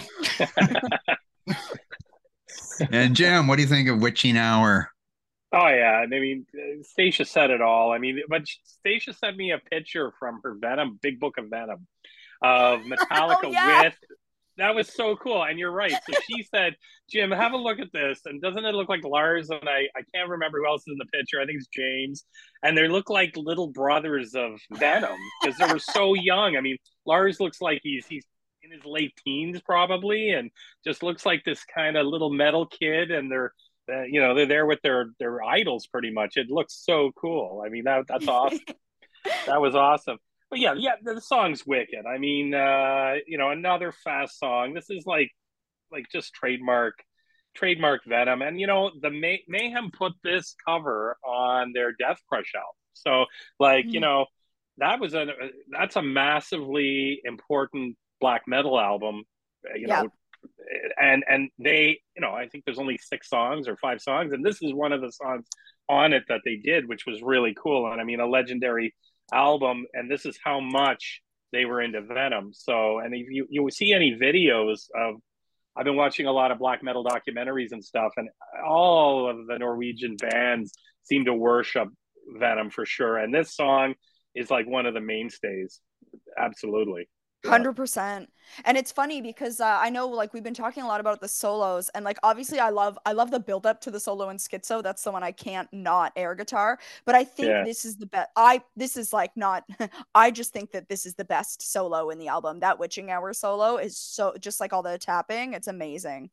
And Jim, what do you think of Witching Hour? Oh yeah, I mean, Stacia said it all. I mean, but Stacia sent me a picture from her Venom, Big Book of Venom, of Metallica oh, yeah. with. That was so cool, and you're right. So she said, Jim, have a look at this, and doesn't it look like Lars? And I, I can't remember who else is in the picture. I think it's James, and they look like little brothers of Venom because they were so young. I mean, Lars looks like he's he's. in his late teens probably, and just looks like this kind of little metal kid, and they're uh, you know, they're there with their their idols pretty much. It looks so cool. I mean, that that's awesome. That was awesome. But yeah yeah the song's wicked. I mean, uh you know, another fast song. This is like like just trademark trademark Venom. And you know, the May- Mayhem put this cover on their Death Crush album, so like mm. you know, that was a that's a massively important Black Metal album, you know, yeah. and and they, you know, I think there's only six songs or five songs, and this is one of the songs on it that they did, which was really cool. And I mean, a legendary album, and this is how much they were into Venom. So, and if you you see any videos of, I've been watching a lot of Black Metal documentaries and stuff, and all of the Norwegian bands seem to worship Venom for sure, and this song is like one of the mainstays, absolutely. one hundred percent. And it's funny because uh, I know, like, we've been talking a lot about the solos, and like obviously I love I love the build up to the solo in Schizo. That's the one I can't not air guitar. But I think yeah. this is the best. I this is like not. I just think that this is the best solo in the album. That Witching Hour solo is so, just like all the tapping. It's amazing.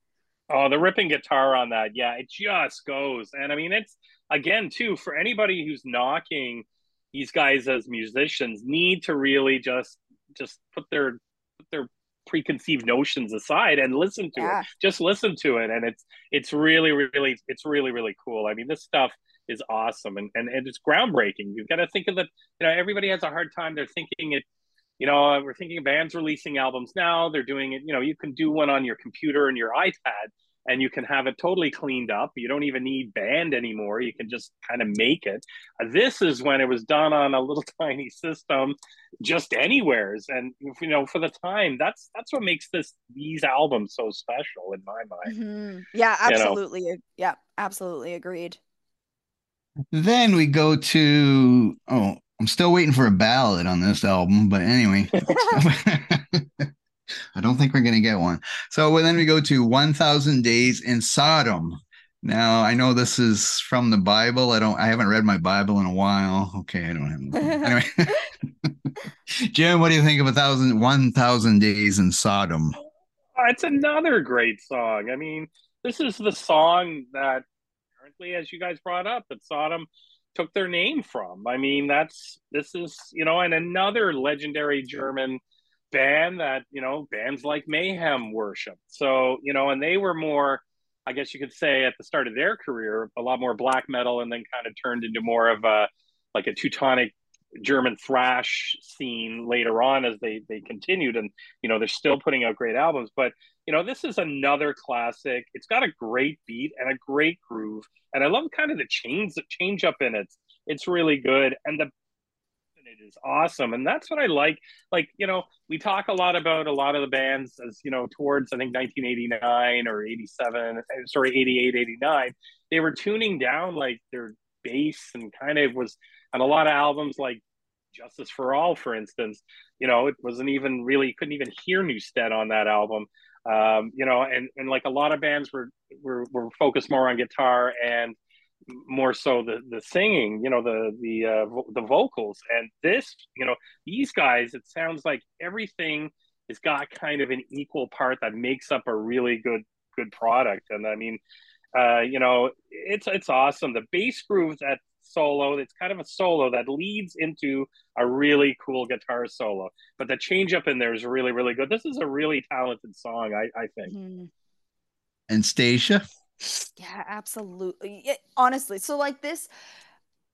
Oh, the ripping guitar on that, yeah, it just goes. And I mean, it's again too, for anybody who's knocking these guys as musicians, need to really just just put their put their preconceived notions aside and listen to yeah. it. Just listen to it, and it's it's really really it's really really cool. I mean, this stuff is awesome, and and, and it's groundbreaking. You've got to think of the, you know, everybody has a hard time. They're thinking it, you know, we're thinking bands releasing albums now. They're doing it, you know, you can do one on your computer and your iPad, and you can have it totally cleaned up. You don't even need band anymore. You can just kind of make it. This is when it was done on a little tiny system, just anywheres. And, you know, for the time, that's that's what makes this these albums so special in my mind. Mm-hmm. Yeah, absolutely. You know? Yeah, absolutely agreed. Then we go to, oh, I'm still waiting for a ballad on this album. But anyway, I don't think we're going to get one. So well, then we go to one thousand Days in Sodom. Now, I know this is from the Bible. I don't, I haven't read my Bible in a while. Okay, I don't have anyway. Jim, what do you think of one thousand one thousand Days in Sodom? It's another great song. I mean, this is the song that, apparently, as you guys brought up, that Sodom took their name from. I mean, that's, this is, you know, and another legendary German band that, you know, bands like Mayhem worship. So, you know, and they were more, I guess you could say at the start of their career, a lot more black metal, and then kind of turned into more of a, like a Teutonic German thrash scene later on as they, they continued. And, you know, they're still putting out great albums, but, you know, this is another classic. It's got a great beat and a great groove. And I love kind of the change, change up in it. It's really good. And the, it is awesome. And that's what I like. Like, you know, we talk a lot about a lot of the bands as, you know, towards, I think, nineteen eighty-nine or eighty-seven, sorry, eighty-eight, eighty-nine, they were tuning down like their bass, and kind of was on a lot of albums like Justice for All, for instance, you know, it wasn't even really, couldn't even hear Newstead on that album. Um, you know, and, and like a lot of bands were, were, were focused more on guitar and more so the the singing, you know, the the uh, vo- the vocals. And this, you know, these guys, it sounds like everything has got kind of an equal part that makes up a really good good product. And I mean, uh, you know, it's it's awesome. The bass groove, that solo, it's kind of a solo that leads into a really cool guitar solo. But the change up in there is really really good. This is a really talented song, I I think. Mm-hmm. And Stacia. Yeah, absolutely. It, honestly, so like this,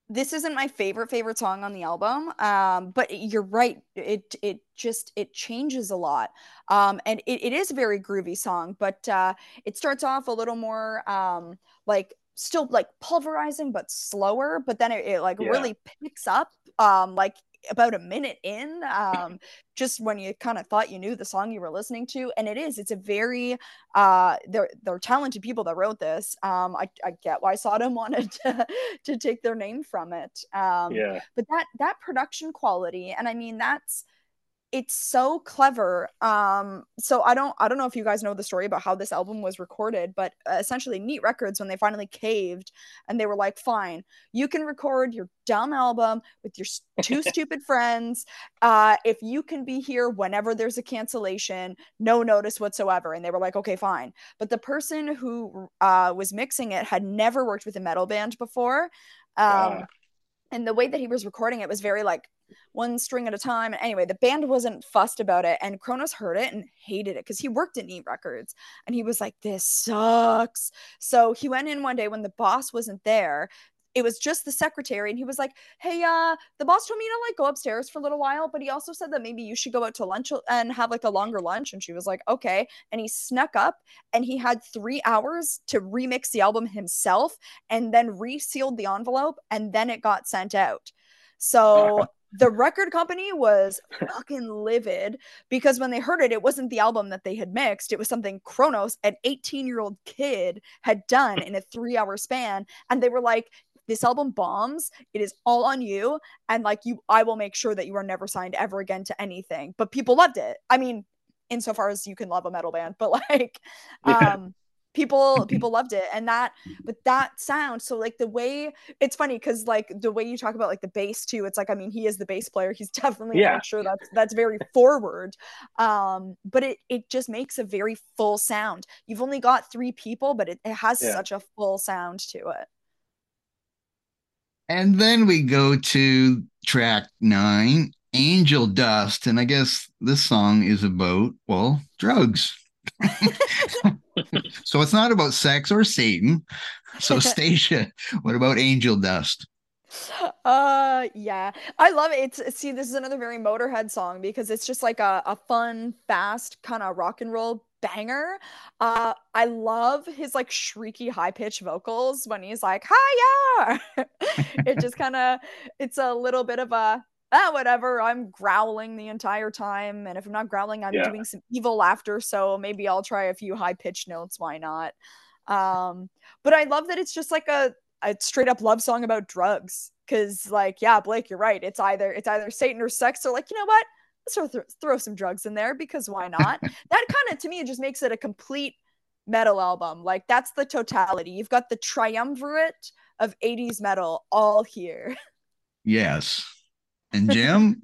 this isn't my favorite favorite song on the album, um, but you're right. It it just it changes a lot, um, and it, it is a very groovy song. But uh, it starts off a little more um, like still like pulverizing, but slower. But then it, it like yeah. really picks up, um, like about a minute in, um, just when you kind of thought you knew the song you were listening to. And it is, it's a very, uh, they're, they're talented people that wrote this. Um, I, I get why Sodom wanted to, to take their name from it. Um, yeah. But that, that production quality, and I mean, that's, it's so clever. Um, so I don't, I don't know if you guys know the story about how this album was recorded, but essentially Neat Records, when they finally caved and they were like, fine, you can record your dumb album with your two stupid friends. Uh, if you can be here whenever there's a cancellation, no notice whatsoever. And they were like, okay, fine. But the person who uh, was mixing it had never worked with a metal band before. Um, yeah. And the way that he was recording it was very like, one string at a time. Anyway, the band wasn't fussed about it, and Kronos heard it and hated it because he worked at Neat Records, and he was like, this sucks. So he went in one day when the boss wasn't there. It was just the secretary, and he was like, hey, uh, the boss told me to like go upstairs for a little while, but he also said that maybe you should go out to lunch and have like a longer lunch. And she was like, okay. And he snuck up, and he had three hours to remix the album himself, and then resealed the envelope, and then it got sent out. So the record company was fucking livid, because when they heard it, it wasn't the album that they had mixed. It was something Kronos, an eighteen-year-old kid, had done in a three-hour span. And they were like, this album bombs, it is all on you, and like you, I will make sure that you are never signed ever again to anything. But people loved it. I mean, insofar as you can love a metal band, but like, yeah. um, people people loved it, and that, but that sound. So like the way, it's funny because like the way you talk about like the bass too, it's like, I mean, he is the bass player, he's definitely yeah. sure that's that's very forward, um but it it just makes a very full sound. You've only got three people, but it, it has yeah. such a full sound to it. And then we go to track nine, Angel Dust, and I guess this song is about, well, drugs. So it's not about sex or Satan. So Stacia, what about Angel Dust? Uh, yeah, I love it. It's, see, this is another very Motorhead song because it's just like a, a fun, fast kind of rock and roll banger. Uh, I love his like shrieky high pitched vocals when he's like, "Hiya!" It just kind of, it's a little bit of a, ah, whatever, I'm growling the entire time, and if I'm not growling, I'm yeah. doing some evil laughter, so maybe I'll try a few high-pitched notes, why not. Um but I love that it's just like a, a straight up love song about drugs, because like, yeah, Blake, you're right, it's either it's either Satan or sex, or like, you know what, let's sort of th- throw some drugs in there because why not. That kind of, to me, it just makes it a complete metal album. Like, that's the totality. You've got the triumvirate of eighties metal all here. Yes. And Jim?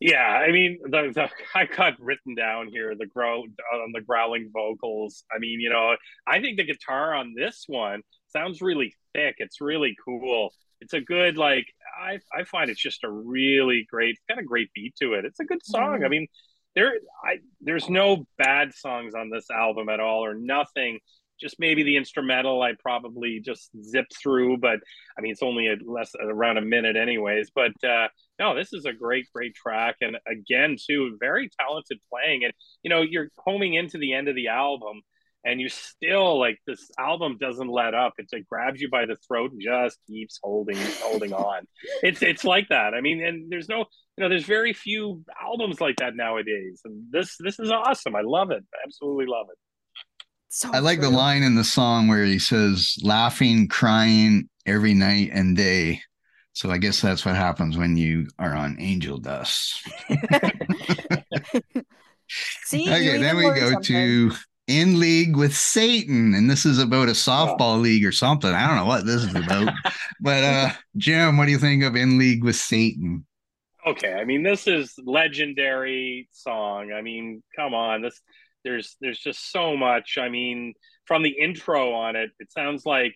Yeah, I mean, the, the I got written down here, the grow on the growling vocals. I mean, you know, I think the guitar on this one sounds really thick. It's really cool. It's a good, like, I I find it's just a really great, got a great beat to it. It's a good song. Mm. I mean, there I there's no bad songs on this album at all, or nothing. Just maybe the instrumental I probably just zipped through, but I mean, it's only a less around a minute anyways. But uh, no, this is a great, great track. And again, too, very talented playing. And, you know, you're homing into the end of the album and you still, like, this album doesn't let up. It's, it grabs you by the throat and just keeps holding, holding on. It's, it's like that. I mean, and there's no, you know, there's very few albums like that nowadays. And this, this is awesome. I love it. I absolutely love it. So I like true. The line in the song where he says, laughing, crying every night and day. So I guess that's what happens when you are on Angel Dust. See, okay, then we go something. to In League with Satan. And this is about a softball yeah. league or something. I don't know what this is about. But uh, Jim, what do you think of In League with Satan? Okay, I mean, this is legendary song. I mean, come on, this... There's there's just so much. I mean, from the intro on it, it sounds like,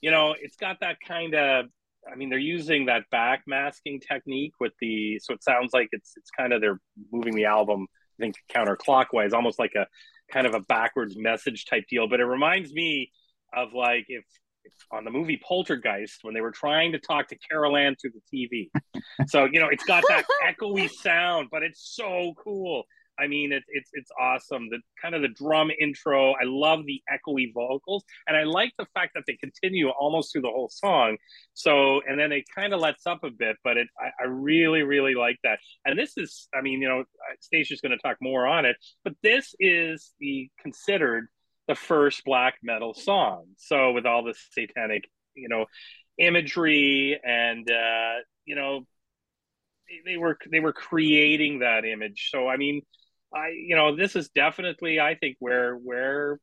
you know, it's got that kind of, I mean, they're using that back masking technique with the, so it sounds like it's it's kind of, they're moving the album, I think, counterclockwise, almost like a kind of a backwards message type deal. But it reminds me of like if, if on the movie Poltergeist, when they were trying to talk to Carol Ann through the T V. So, you know, it's got that echoey sound, but it's so cool. I mean, it's it's it's awesome. The kind of the drum intro. I love the echoey vocals, and I like the fact that they continue almost through the whole song. So, and then it kind of lets up a bit, but it I, I really really like that. And this is, I mean, you know, Stacia's going to talk more on it, but this is the considered the first black metal song. So with all the satanic, you know, imagery and uh, you know, they were they were creating that image. So I mean. I, you know, this is definitely, I think, where where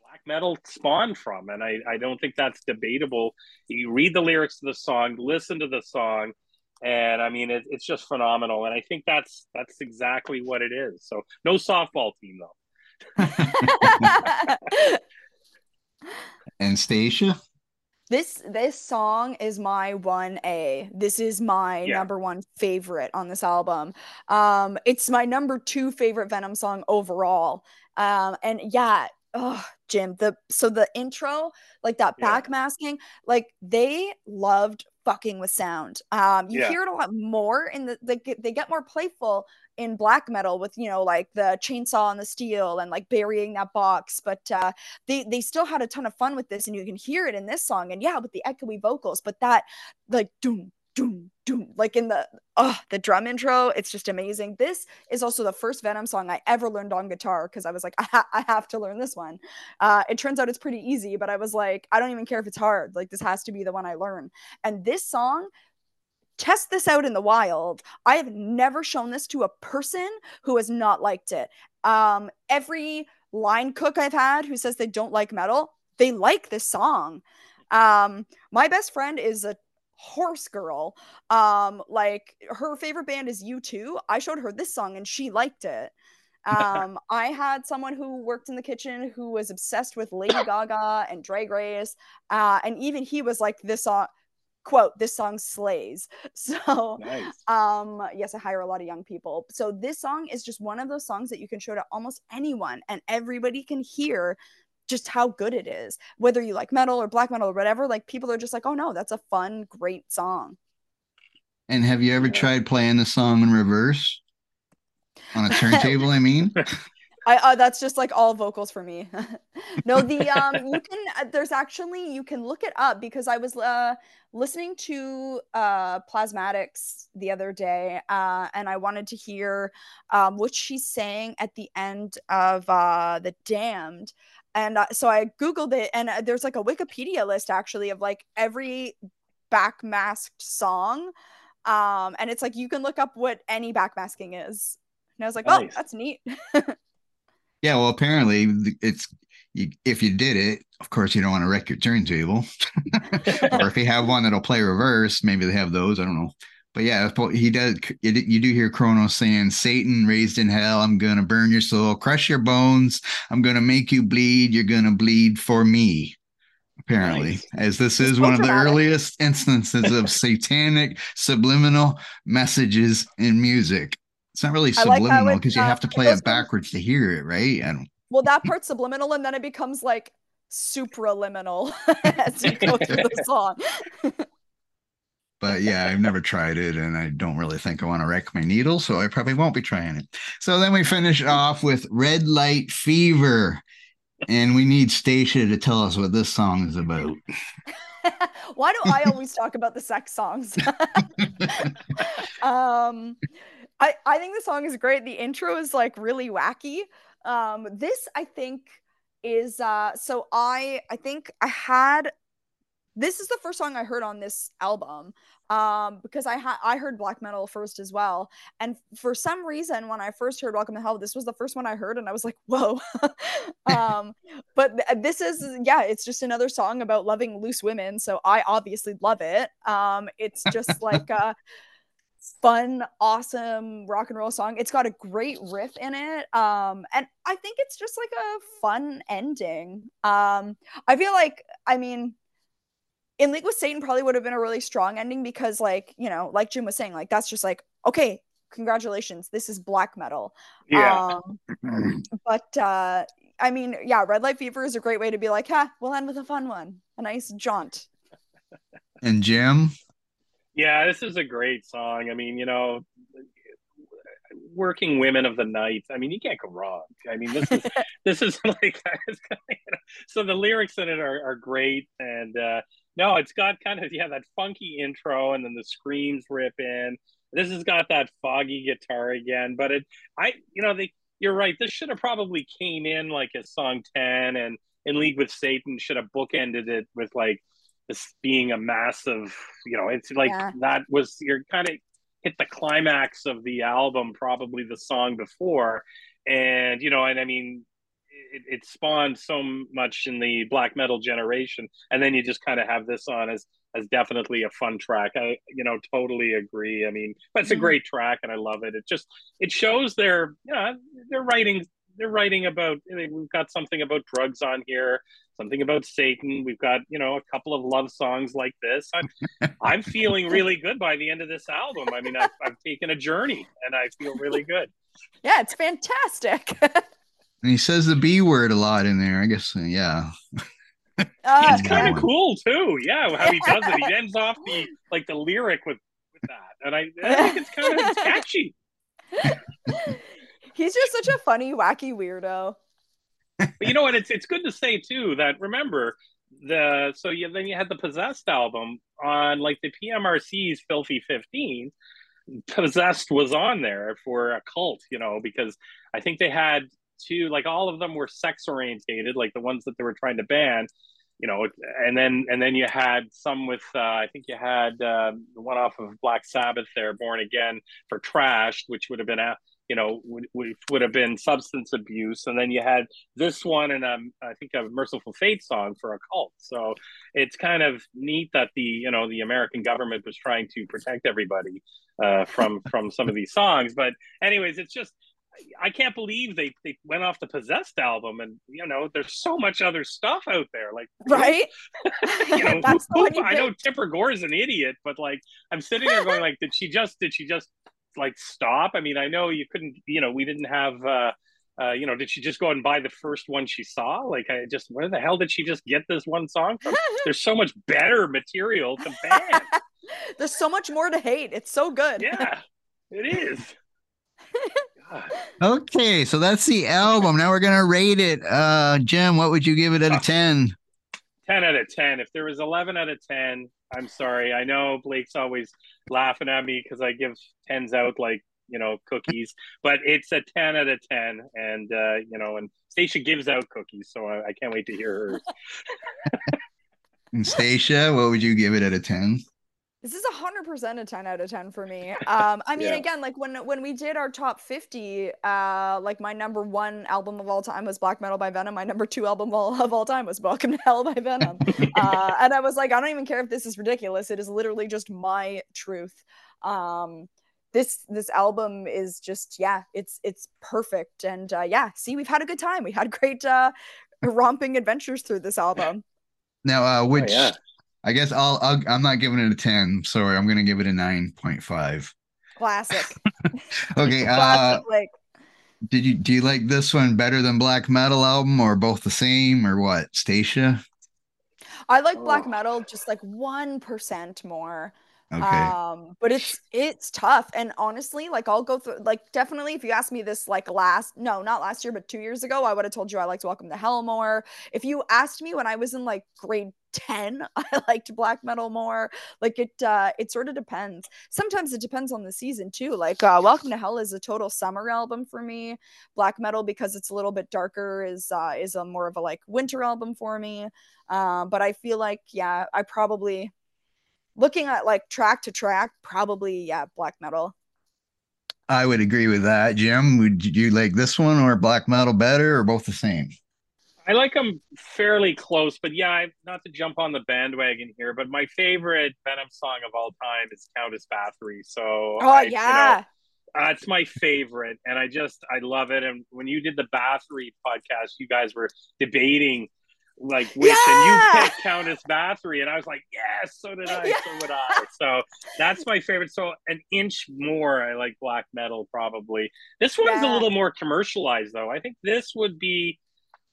black metal spawned from. And I, I don't think that's debatable. You read the lyrics of the song, listen to the song, and I mean, it, it's just phenomenal. And I think that's that's exactly what it is. So no softball team, though. And Stacia? This this song is my one A. This is my yeah. number one favorite on this album. Um, it's my number two favorite Venom song overall. Um, and yeah, oh, Jim, the so the intro, like that yeah. backmasking, like they loved fucking with sound. Um, you yeah. hear it a lot more in the they get, they get more playful in black metal with, you know, like the chainsaw and the steel and like burying that box, but uh they they still had a ton of fun with this, and you can hear it in this song. And yeah, with the echoey vocals, but that like doom doom, doom, like in the oh, the drum intro. It's just amazing. This is also the first Venom song I ever learned on guitar because I was like, I, ha- I have to learn this one. Uh, it turns out it's pretty easy, but I was like, I don't even care if it's hard. Like, this has to be the one I learn. And this song, test this out in the wild. I have never shown this to a person who has not liked it. Um, every line cook I've had who says they don't like metal, they like this song. Um, my best friend is a horse girl. Um, like, her favorite band is U two. I showed her this song and she liked it. Um, I had someone who worked in the kitchen who was obsessed with Lady Gaga and Drag Race. Uh, and even he was like, this song, quote, this song slays. So, nice. um, yes, I hire a lot of young people. So this song is just one of those songs that you can show to almost anyone and everybody can hear just how good it is, whether you like metal or black metal or whatever. Like, people are just like, oh no, that's a fun, great song. And have you ever tried playing the song in reverse on a turntable? I mean, I uh, that's just like all vocals for me. No, the um, you can uh, there's actually, you can look it up because I was uh listening to uh Plasmatics the other day, uh, and I wanted to hear um what she sang at the end of uh The Damned. And uh, so I Googled it, and uh, there's like a Wikipedia list actually of like every backmasked song. Um, and it's like, you can look up what any backmasking is. And I was like, nice. Oh, that's neat. Yeah. Well, apparently it's, you, if you did it, of course you don't want to wreck your turntable. Or if you have one that'll play reverse, maybe they have those, I don't know. But yeah, he does. You do hear Kronos saying, Satan raised in hell, I'm going to burn your soul, crush your bones. I'm going to make you bleed. You're going to bleed for me. Apparently, nice. As this is it's one so of dramatic. The earliest instances of satanic subliminal messages in music. It's not really subliminal because like uh, you have to play it backwards to hear it, right? I don't. Well, that part's subliminal, and then it becomes like supraliminal as you go through the song. But yeah, I've never tried it, and I don't really think I want to wreck my needle, so I probably won't be trying it. So then we finish off with Red Light Fever, and we need Stacia to tell us what this song is about. Why do I always talk about the sex songs? um, I, I think the song is great. The intro is like really wacky. Um, this, I think, is uh, – so I I think I had – this is the first song I heard on this album, um, because I ha- I heard black metal first as well. And for some reason, when I first heard Welcome to Hell, this was the first one I heard, and I was like, whoa. um, but th- this is, yeah, it's just another song about loving loose women. So I obviously love it. Um, it's just like a fun, awesome rock and roll song. It's got a great riff in it. Um, and I think it's just like a fun ending. Um, I feel like, I mean... In League with Satan probably would have been a really strong ending because, like, you know, like Jim was saying, like, that's just like, okay, congratulations, this is black metal. Yeah. Um, but, uh, I mean, yeah, Red Light Fever is a great way to be like, huh, we'll end with a fun one. A nice jaunt. And Jim? Yeah, this is a great song. I mean, you know, working women of the night. I mean, you can't go wrong. I mean, this is, this is like, you know, so the lyrics in it are, are great. And, uh, no, it's got kind of, yeah, that funky intro, and then the screams rip in. This has got that foggy guitar again, but it, I, you know, they, you're right. This should have probably came in like as song ten, and in League with Satan should have bookended it with like this being a massive, you know, it's like yeah. that was, you're kind of hit the climax of the album, probably the song before. And, you know, and I mean, It, it spawned so much in the black metal generation, and then you just kind of have this on as as definitely a fun track. I you know totally agree. I mean, but it's a great track, and I love it. It just it shows their you know their writing. They're writing about I mean, we've got something about drugs on here, something about Satan. We've got you know a couple of love songs like this. I'm I'm feeling really good by the end of this album. I mean, I've, I've taken a journey, and I feel really good. Yeah, it's fantastic. And he says the B word a lot in there, I guess. Yeah, uh, it's kind of cool too. Yeah, how he does it. He ends off the like the lyric with, with that, and I, I think it's kind of catchy. He's just such a funny, wacky weirdo. But you know what? It's it's good to say too that remember the so you then you had the Possessed album on like the P M R C's Filthy fifteen. Possessed was on there for a cult, you know, because I think they had two, like all of them were sex orientated, like the ones that they were trying to ban, you know, and then and then you had some with uh, I think you had uh, the one off of Black Sabbath there, Born Again, for trash, which would have been a, you know, would, would have been substance abuse, and then you had this one and um, I think a Merciful Fate song for a cult. So it's kind of neat that the, you know, the American government was trying to protect everybody uh, from from some of these songs. But anyways, it's just, I can't believe they, they went off the Possessed album, and you know there's so much other stuff out there, like right. You know, That's who, the who, I know Tipper Gore's an idiot, but like I'm sitting there going like, did she just did she just like stop? I mean, I know you couldn't, you know, we didn't have uh, uh, you know, did she just go and buy the first one she saw? Like, I just, where the hell did she just get this one song from? There's so much better material to ban. There's so much more to hate. It's so good. Yeah, it is. Okay, so that's the album. Now we're gonna rate it. Uh, Jim, what would you give it out of ten? Ten out of ten. If there was eleven out of ten, I'm sorry. I know Blake's always laughing at me because I give tens out like, you know, cookies, but it's a ten out of ten, and uh, you know, and Stacia gives out cookies, so I, I can't wait to hear hers. And Stacia, what would you give it out of ten? This is one hundred percent a ten out of ten for me. Um, I mean, yeah. Again, like when when we did our top fifty, uh, like my number one album of all time was Black Metal by Venom. My number two album of all time was Welcome to Hell by Venom. uh, and I was like, I don't even care if this is ridiculous. It is literally just my truth. Um, this this album is just, yeah, it's it's perfect. And uh, yeah, see, we've had a good time. We had great uh, romping adventures through this album. Now, uh, which... Oh, yeah. I guess I'll, I'll, I'm not giving it a ten. Sorry, I'm going to give it a nine point five. Classic. Okay. Classic, uh, like. Did you, do you like this one better than Black Metal album, or both the same, or what, Stacia? I like oh. Black Metal just like one percent more. Okay. Um, but it's, it's tough. And honestly, like I'll go through, like definitely if you asked me this, like last, no, not last year, but two years ago, I would have told you I liked Welcome to Hell more. If you asked me when I was in like grade ten, I liked Black Metal more. Like it, uh, it sort of depends. Sometimes it depends on the season too. Like uh, Welcome to Hell is a total summer album for me. Black Metal, because it's a little bit darker, is uh, is a more of a like winter album for me. Uh, but I feel like, yeah, I probably, looking at like track to track, probably yeah, Black Metal. I would agree with that. Jim, would you like this one or Black Metal better, or both the same? I like them fairly close, but yeah, I, not to jump on the bandwagon here, but my favorite Venom song of all time is Countess Bathory. So oh, I, yeah. You know, uh, it's my favorite, and I just, I love it. And when you did the Bathory podcast, you guys were debating like which, yeah! And you picked Countess Bathory, and I was like, yes, so did I, yeah! so would I. So that's my favorite. So an inch more, I like Black Metal probably. This one's yeah. a little more commercialized though. I think this would be,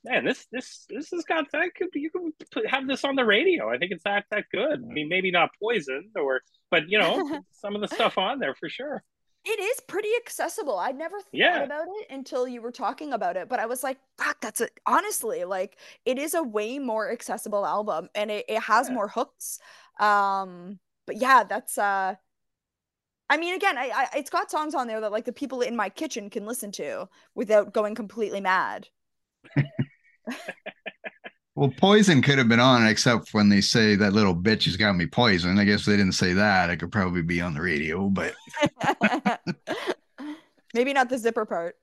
man, this this this has got that could be, you could put, have this on the radio. I think it's that that good. I mean, maybe not Poison, or but you know, some of the stuff on there for sure. It is pretty accessible. I never thought yeah. about it until you were talking about it, but I was like, "Fuck, that's it." Honestly, like it is a way more accessible album, and it it has yeah. more hooks. Um, but yeah, that's uh. I mean, again, I, I it's got songs on there that like the people in my kitchen can listen to without going completely mad. Well, Poison could have been on, except when they say that little bitch has got me poisoned. I guess they didn't say that. It could probably be on the radio, but maybe not the zipper part.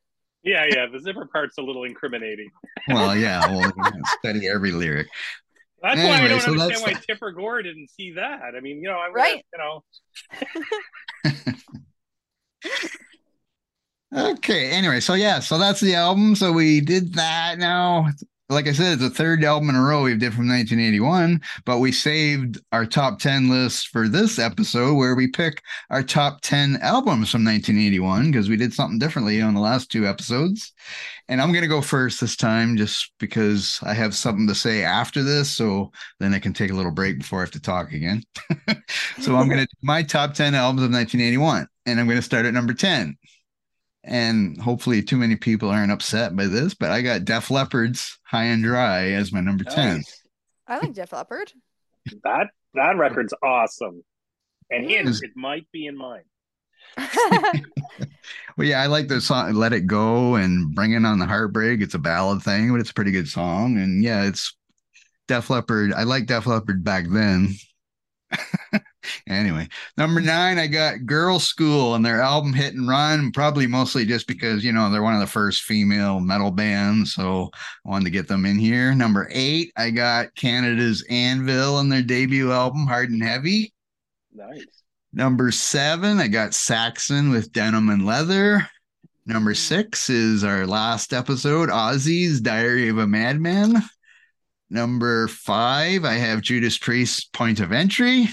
Yeah, yeah, the zipper part's a little incriminating. Well, yeah, well, study every lyric. That's anyway, why I don't so understand why that... Tipper Gore didn't see that. I mean, you know, I right? You know. Okay, anyway, so yeah, so that's the album. So we did that now. Like I said, it's the third album in a row we've did from nineteen eighty-one, but we saved our top ten list for this episode where we pick our top ten albums from nineteen eighty-one, because we did something differently on the last two episodes. And I'm going to go first this time just because I have something to say after this, so then I can take a little break before I have to talk again. So I'm going to do my top ten albums of nineteen eighty-one, and I'm going to start at number ten. And hopefully too many people aren't upset by this, but I got Def Leppard's High and Dry as my number ten. Nice. I like Def Leppard. That that record's awesome. And him, it might be in mine. Well, yeah, I like the song Let It Go and Bringing on the Heartbreak. It's a ballad thing, but it's a pretty good song. And yeah, it's Def Leppard. I like Def Leppard back then. Anyway, number nine, I got Girl School and their album Hit and Run, probably mostly just because, you know, they're one of the first female metal bands, so I wanted to get them in here. Number eight, I got Canada's Anvil and their debut album Hard and Heavy. Nice. Number seven, I got Saxon with Denim and Leather. Number six is our last episode, Ozzy's Diary of a Madman. Number five, I have Judas Priest, Point of Entry.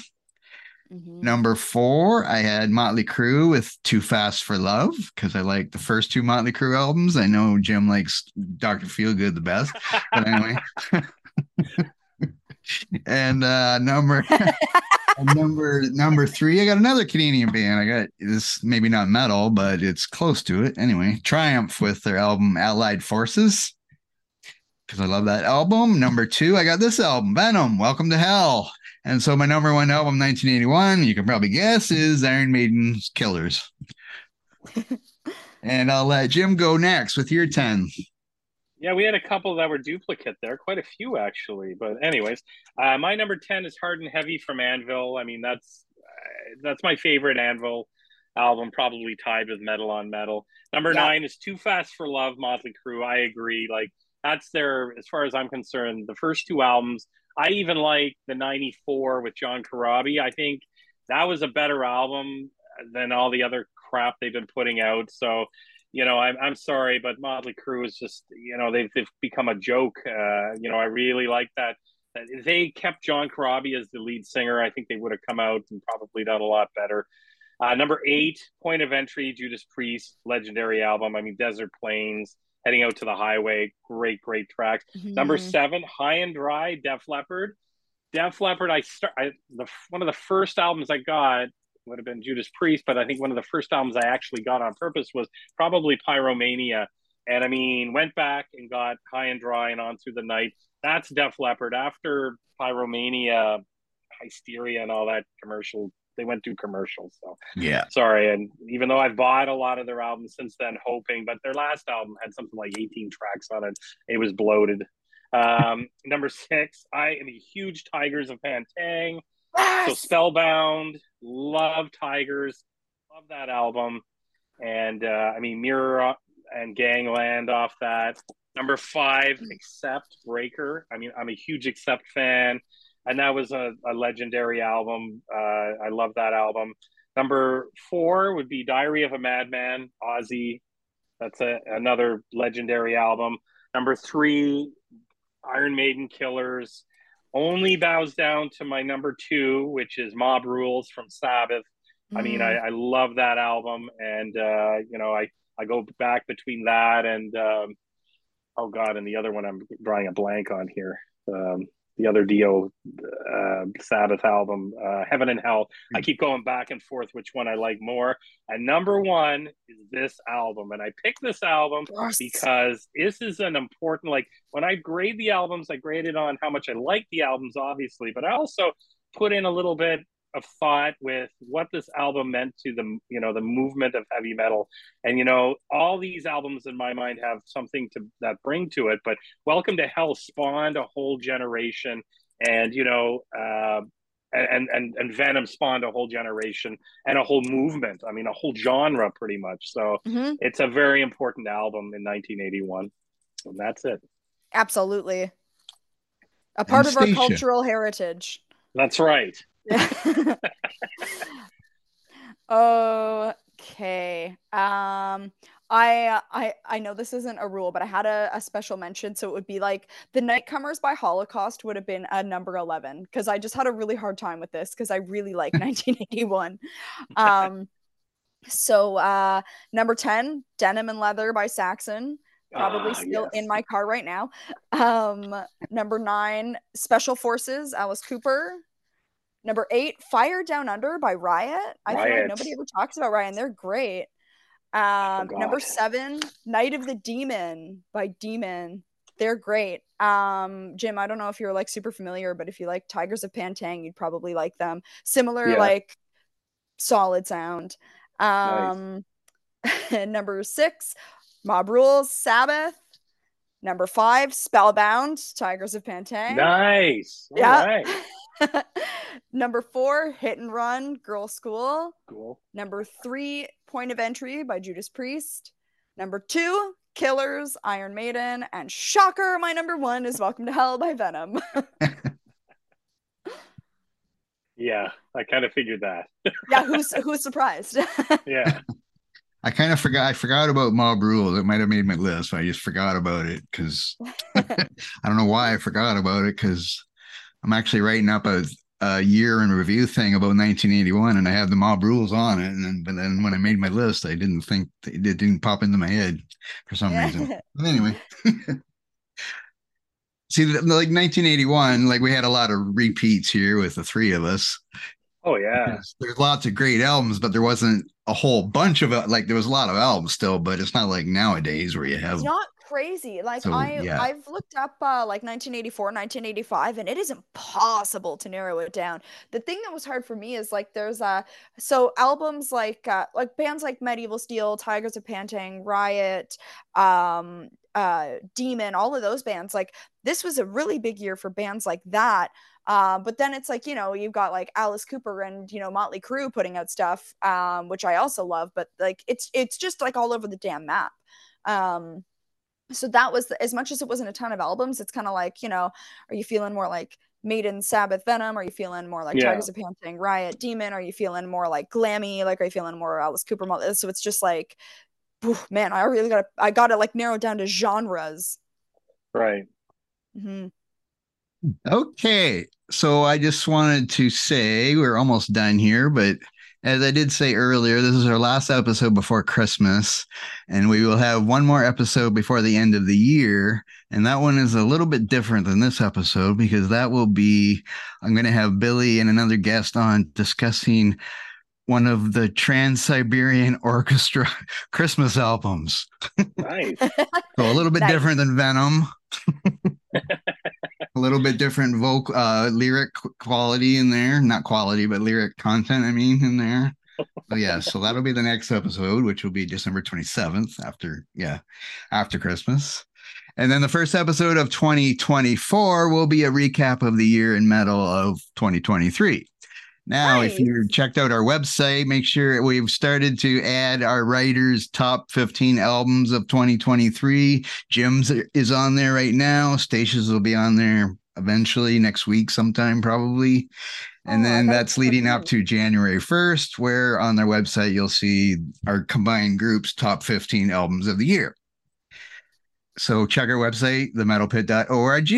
Mm-hmm. Number four, I had Motley Crue with Too Fast for Love, because I like the first two Motley Crue albums. I know Jim likes Doctor Feelgood the best, but anyway. And uh, number number number three, I got another Canadian band. I got this, maybe not metal, but it's close to it. Anyway, Triumph with their album Allied Forces, because I love that album. Number two, I got this album, Venom, Welcome to Hell. And so my number one album, nineteen eighty-one, you can probably guess, is Iron Maiden's Killers. And I'll let Jim go next with your ten. Yeah, we had a couple that were duplicate there, quite a few actually. But anyways, uh, my number ten is Hard and Heavy from Anvil. I mean, that's uh, that's my favorite Anvil album, probably tied with Metal on Metal. Number yeah. nine is Too Fast for Love, Motley Crue. I agree, like. That's their, as far as I'm concerned, the first two albums. I even like the ninety-four with John Corabi. I think that was a better album than all the other crap they've been putting out. So, you know, I'm, I'm sorry, but Motley Crue is just, you know, they've, they've become a joke. Uh, you know, I really like that. If they kept John Corabi as the lead singer, I think they would have come out and probably done a lot better. Uh, number eight, Point of Entry, Judas Priest, legendary album. I mean, Desert Plains. Heading Out to the Highway, great, great tracks. Mm-hmm. Number seven, High and Dry, Def Leppard. Def Leppard, I start I, the one of the first albums I got would have been Judas Priest, but I think one of the first albums I actually got on purpose was probably Pyromania. And I mean, went back and got High and Dry and On Through the Night. That's Def Leppard. After Pyromania, Hysteria, and all that commercial, they went through commercials, so yeah, sorry. And even though I've bought a lot of their albums since then, hoping, but their last album had something like eighteen tracks on it. It was bloated. Um, number six, I am a huge Tigers of Pantang. Yes! So Spellbound, love Tigers, love that album, and uh, I mean Mirror and Gangland off that. Number five, Accept, Breaker. I mean, I'm a huge Accept fan. And that was a, a legendary album. Uh, I love that album. Number four would be Diary of a Madman, Ozzy. That's a, another legendary album. Number three, Iron Maiden, Killers. Only bows down to my number two, which is Mob Rules from Sabbath. Mm-hmm. I mean, I, I love that album. And, uh, you know, I, I go back between that and, um, oh, God, and the other one I'm drawing a blank on here. Um, the other Dio uh, Sabbath album, uh, Heaven and Hell. I keep going back and forth which one I like more. And number one is this album. And I picked this album yes. because this is an important, like when I grade the albums, I grade it on how much I like the albums, obviously, but I also put in a little bit of thought with what this album meant to the, you know, the movement of heavy metal. And, you know, all these albums in my mind have something to that bring to it, but Welcome to Hell spawned a whole generation and, you know, uh, and, and, and Venom spawned a whole generation and a whole movement. I mean, a whole genre pretty much. So mm-hmm. it's a very important album in nineteen eighty-one. And that's it. Absolutely. A part and of Stacia. Our cultural heritage. That's right. Okay. Um, I I I know this isn't a rule, but I had a, a special mention, so it would be like The Nightcomers by Holocaust would have been a number eleven because I just had a really hard time with this because I really like nineteen eighty-one. Um, so uh, number ten, Denim and Leather by Saxon. Probably ah, still yes. in my car right now. Um, number nine, Special Forces, Alice Cooper. Number eight, Fire Down Under by Riot. I Riot. feel like nobody ever talks about Riot. And they're great. Um, oh, number seven, Night of the Demon by Demon. They're great. Um, Jim, I don't know if you're like super familiar, but if you like Tigers of Pantang, you'd probably like them. Similar, yeah. like solid sound. Um, nice. Number six, Mob Rules, Sabbath. Number five, Spellbound, Tigers of Pantang. Nice. All yeah. Right. Number four, Hit and Run, Girl School. Cool. Number three, Point of Entry by Judas Priest. Number two, Killers, Iron Maiden. And shocker, my number one is Welcome to Hell by Venom. Yeah, I kind of figured that. Yeah, who's who's surprised? Yeah. I kind of forgot. I forgot about Mob Rules. It might have made my list, but I just forgot about it because I don't know why I forgot about it. Because I'm actually writing up a, a year in review thing about nineteen eighty-one, and I have the Mob Rules on it. And then, but then when I made my list, I didn't think it didn't pop into my head for some reason. But anyway, see, like nineteen eighty-one, like we had a lot of repeats here with the three of us. Oh yeah, there's lots of great albums, but there wasn't a whole bunch of it. Like there was a lot of albums still, but it's not like nowadays where you have. It's not crazy. Like so, I, yeah. I've looked up uh, like nineteen eighty-four, nineteen eighty-five, and it is impossible to narrow it down. The thing that was hard for me is like there's uh so albums like uh, like bands like Medieval Steel, Tigers of Pantang, Riot, um, uh, Demon, all of those bands. Like this was a really big year for bands like that. Uh, but then it's like, you know, you've got like Alice Cooper and, you know, Motley Crue putting out stuff, um, which I also love. But like, it's it's just like all over the damn map. Um, so that was, the, as much as it wasn't a ton of albums, it's kind of like, you know, are you feeling more like Maiden, Sabbath, Venom? Are you feeling more like yeah. Tigers of Pantang, Riot, Demon? Are you feeling more like glammy? Like, are you feeling more Alice Cooper? Motley? So it's just like, man, I really got to, I got to like narrow down to genres. Right. Mm-hmm. Okay, so I just wanted to say we're almost done here, but as I did say earlier, this is our last episode before Christmas, and we will have one more episode before the end of the year, and that one is a little bit different than this episode because that will be, I'm going to have Billy and another guest on discussing one of the Trans-Siberian Orchestra Christmas albums. Nice. So a little bit nice. Different than Venom. A little bit different vocal uh lyric quality in there, not quality but lyric content I mean in there. So yeah, so that'll be the next episode, which will be December twenty-seventh after yeah after Christmas. And then the first episode of twenty twenty-four will be a recap of the year in metal of twenty twenty-three. Now, nice. If you checked out our website, make sure we've started to add our writers' top fifteen albums of twenty twenty-three. Jim's is on there right now. Stacia's will be on there eventually next week sometime probably. And oh, then that's, that's leading up to January first, where on their website, you'll see our combined group's top fifteen albums of the year. So check our website, the metal pit dot org.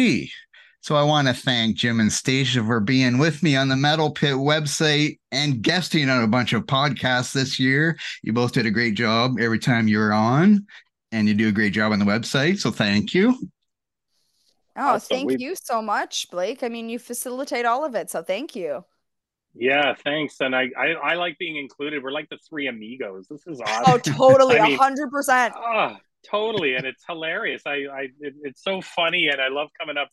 So I want to thank Jim and Stacia for being with me on the Metal Pit website and guesting on a bunch of podcasts this year. You both did a great job every time you were on, and you do a great job on the website. So thank you. Oh, awesome. Thank We've... you so much, Blake. I mean, you facilitate all of it. So thank you. Yeah, thanks. And I, I, I like being included. We're like the three amigos. This is awesome. Oh, totally. I mean, one hundred percent. Oh, totally. And it's hilarious. I, I it, It's so funny. And I love coming up.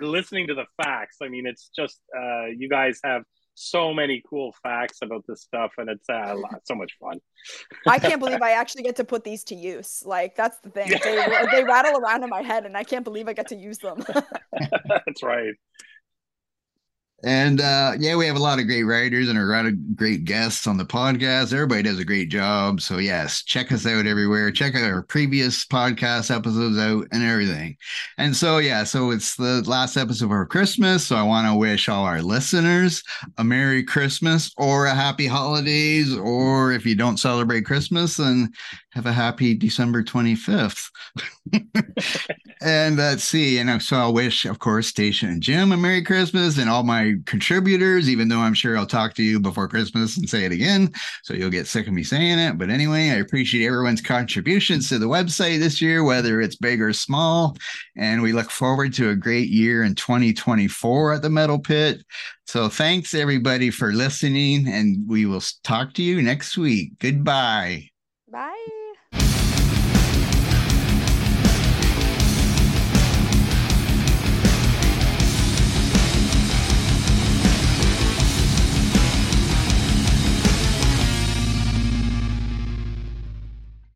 Listening to the facts, I mean, it's just uh, you guys have so many cool facts about this stuff, and it's uh, a lot, so much fun. I can't believe I actually get to put these to use. Like that's the thing; they, they rattle around in my head, and I can't believe I get to use them. That's right. And uh, yeah, we have a lot of great writers and a lot of great guests on the podcast. Everybody does a great job. So yes, check us out everywhere. Check out our previous podcast episodes out and everything. And so, yeah, so it's the last episode for Christmas. So I want to wish all our listeners a Merry Christmas or a Happy Holidays, or if you don't celebrate Christmas, then have a happy December twenty-fifth. And let's see. And so I'll wish, of course, Stacia and Jim a Merry Christmas and all my contributors, even though I'm sure I'll talk to you before Christmas and say it again, so you'll get sick of me saying it. But anyway, I appreciate everyone's contributions to the website this year, whether it's big or small, and we look forward to a great year in twenty twenty-four at the Metal Pit. So thanks everybody for listening, and we will talk to you next week. Goodbye. Bye.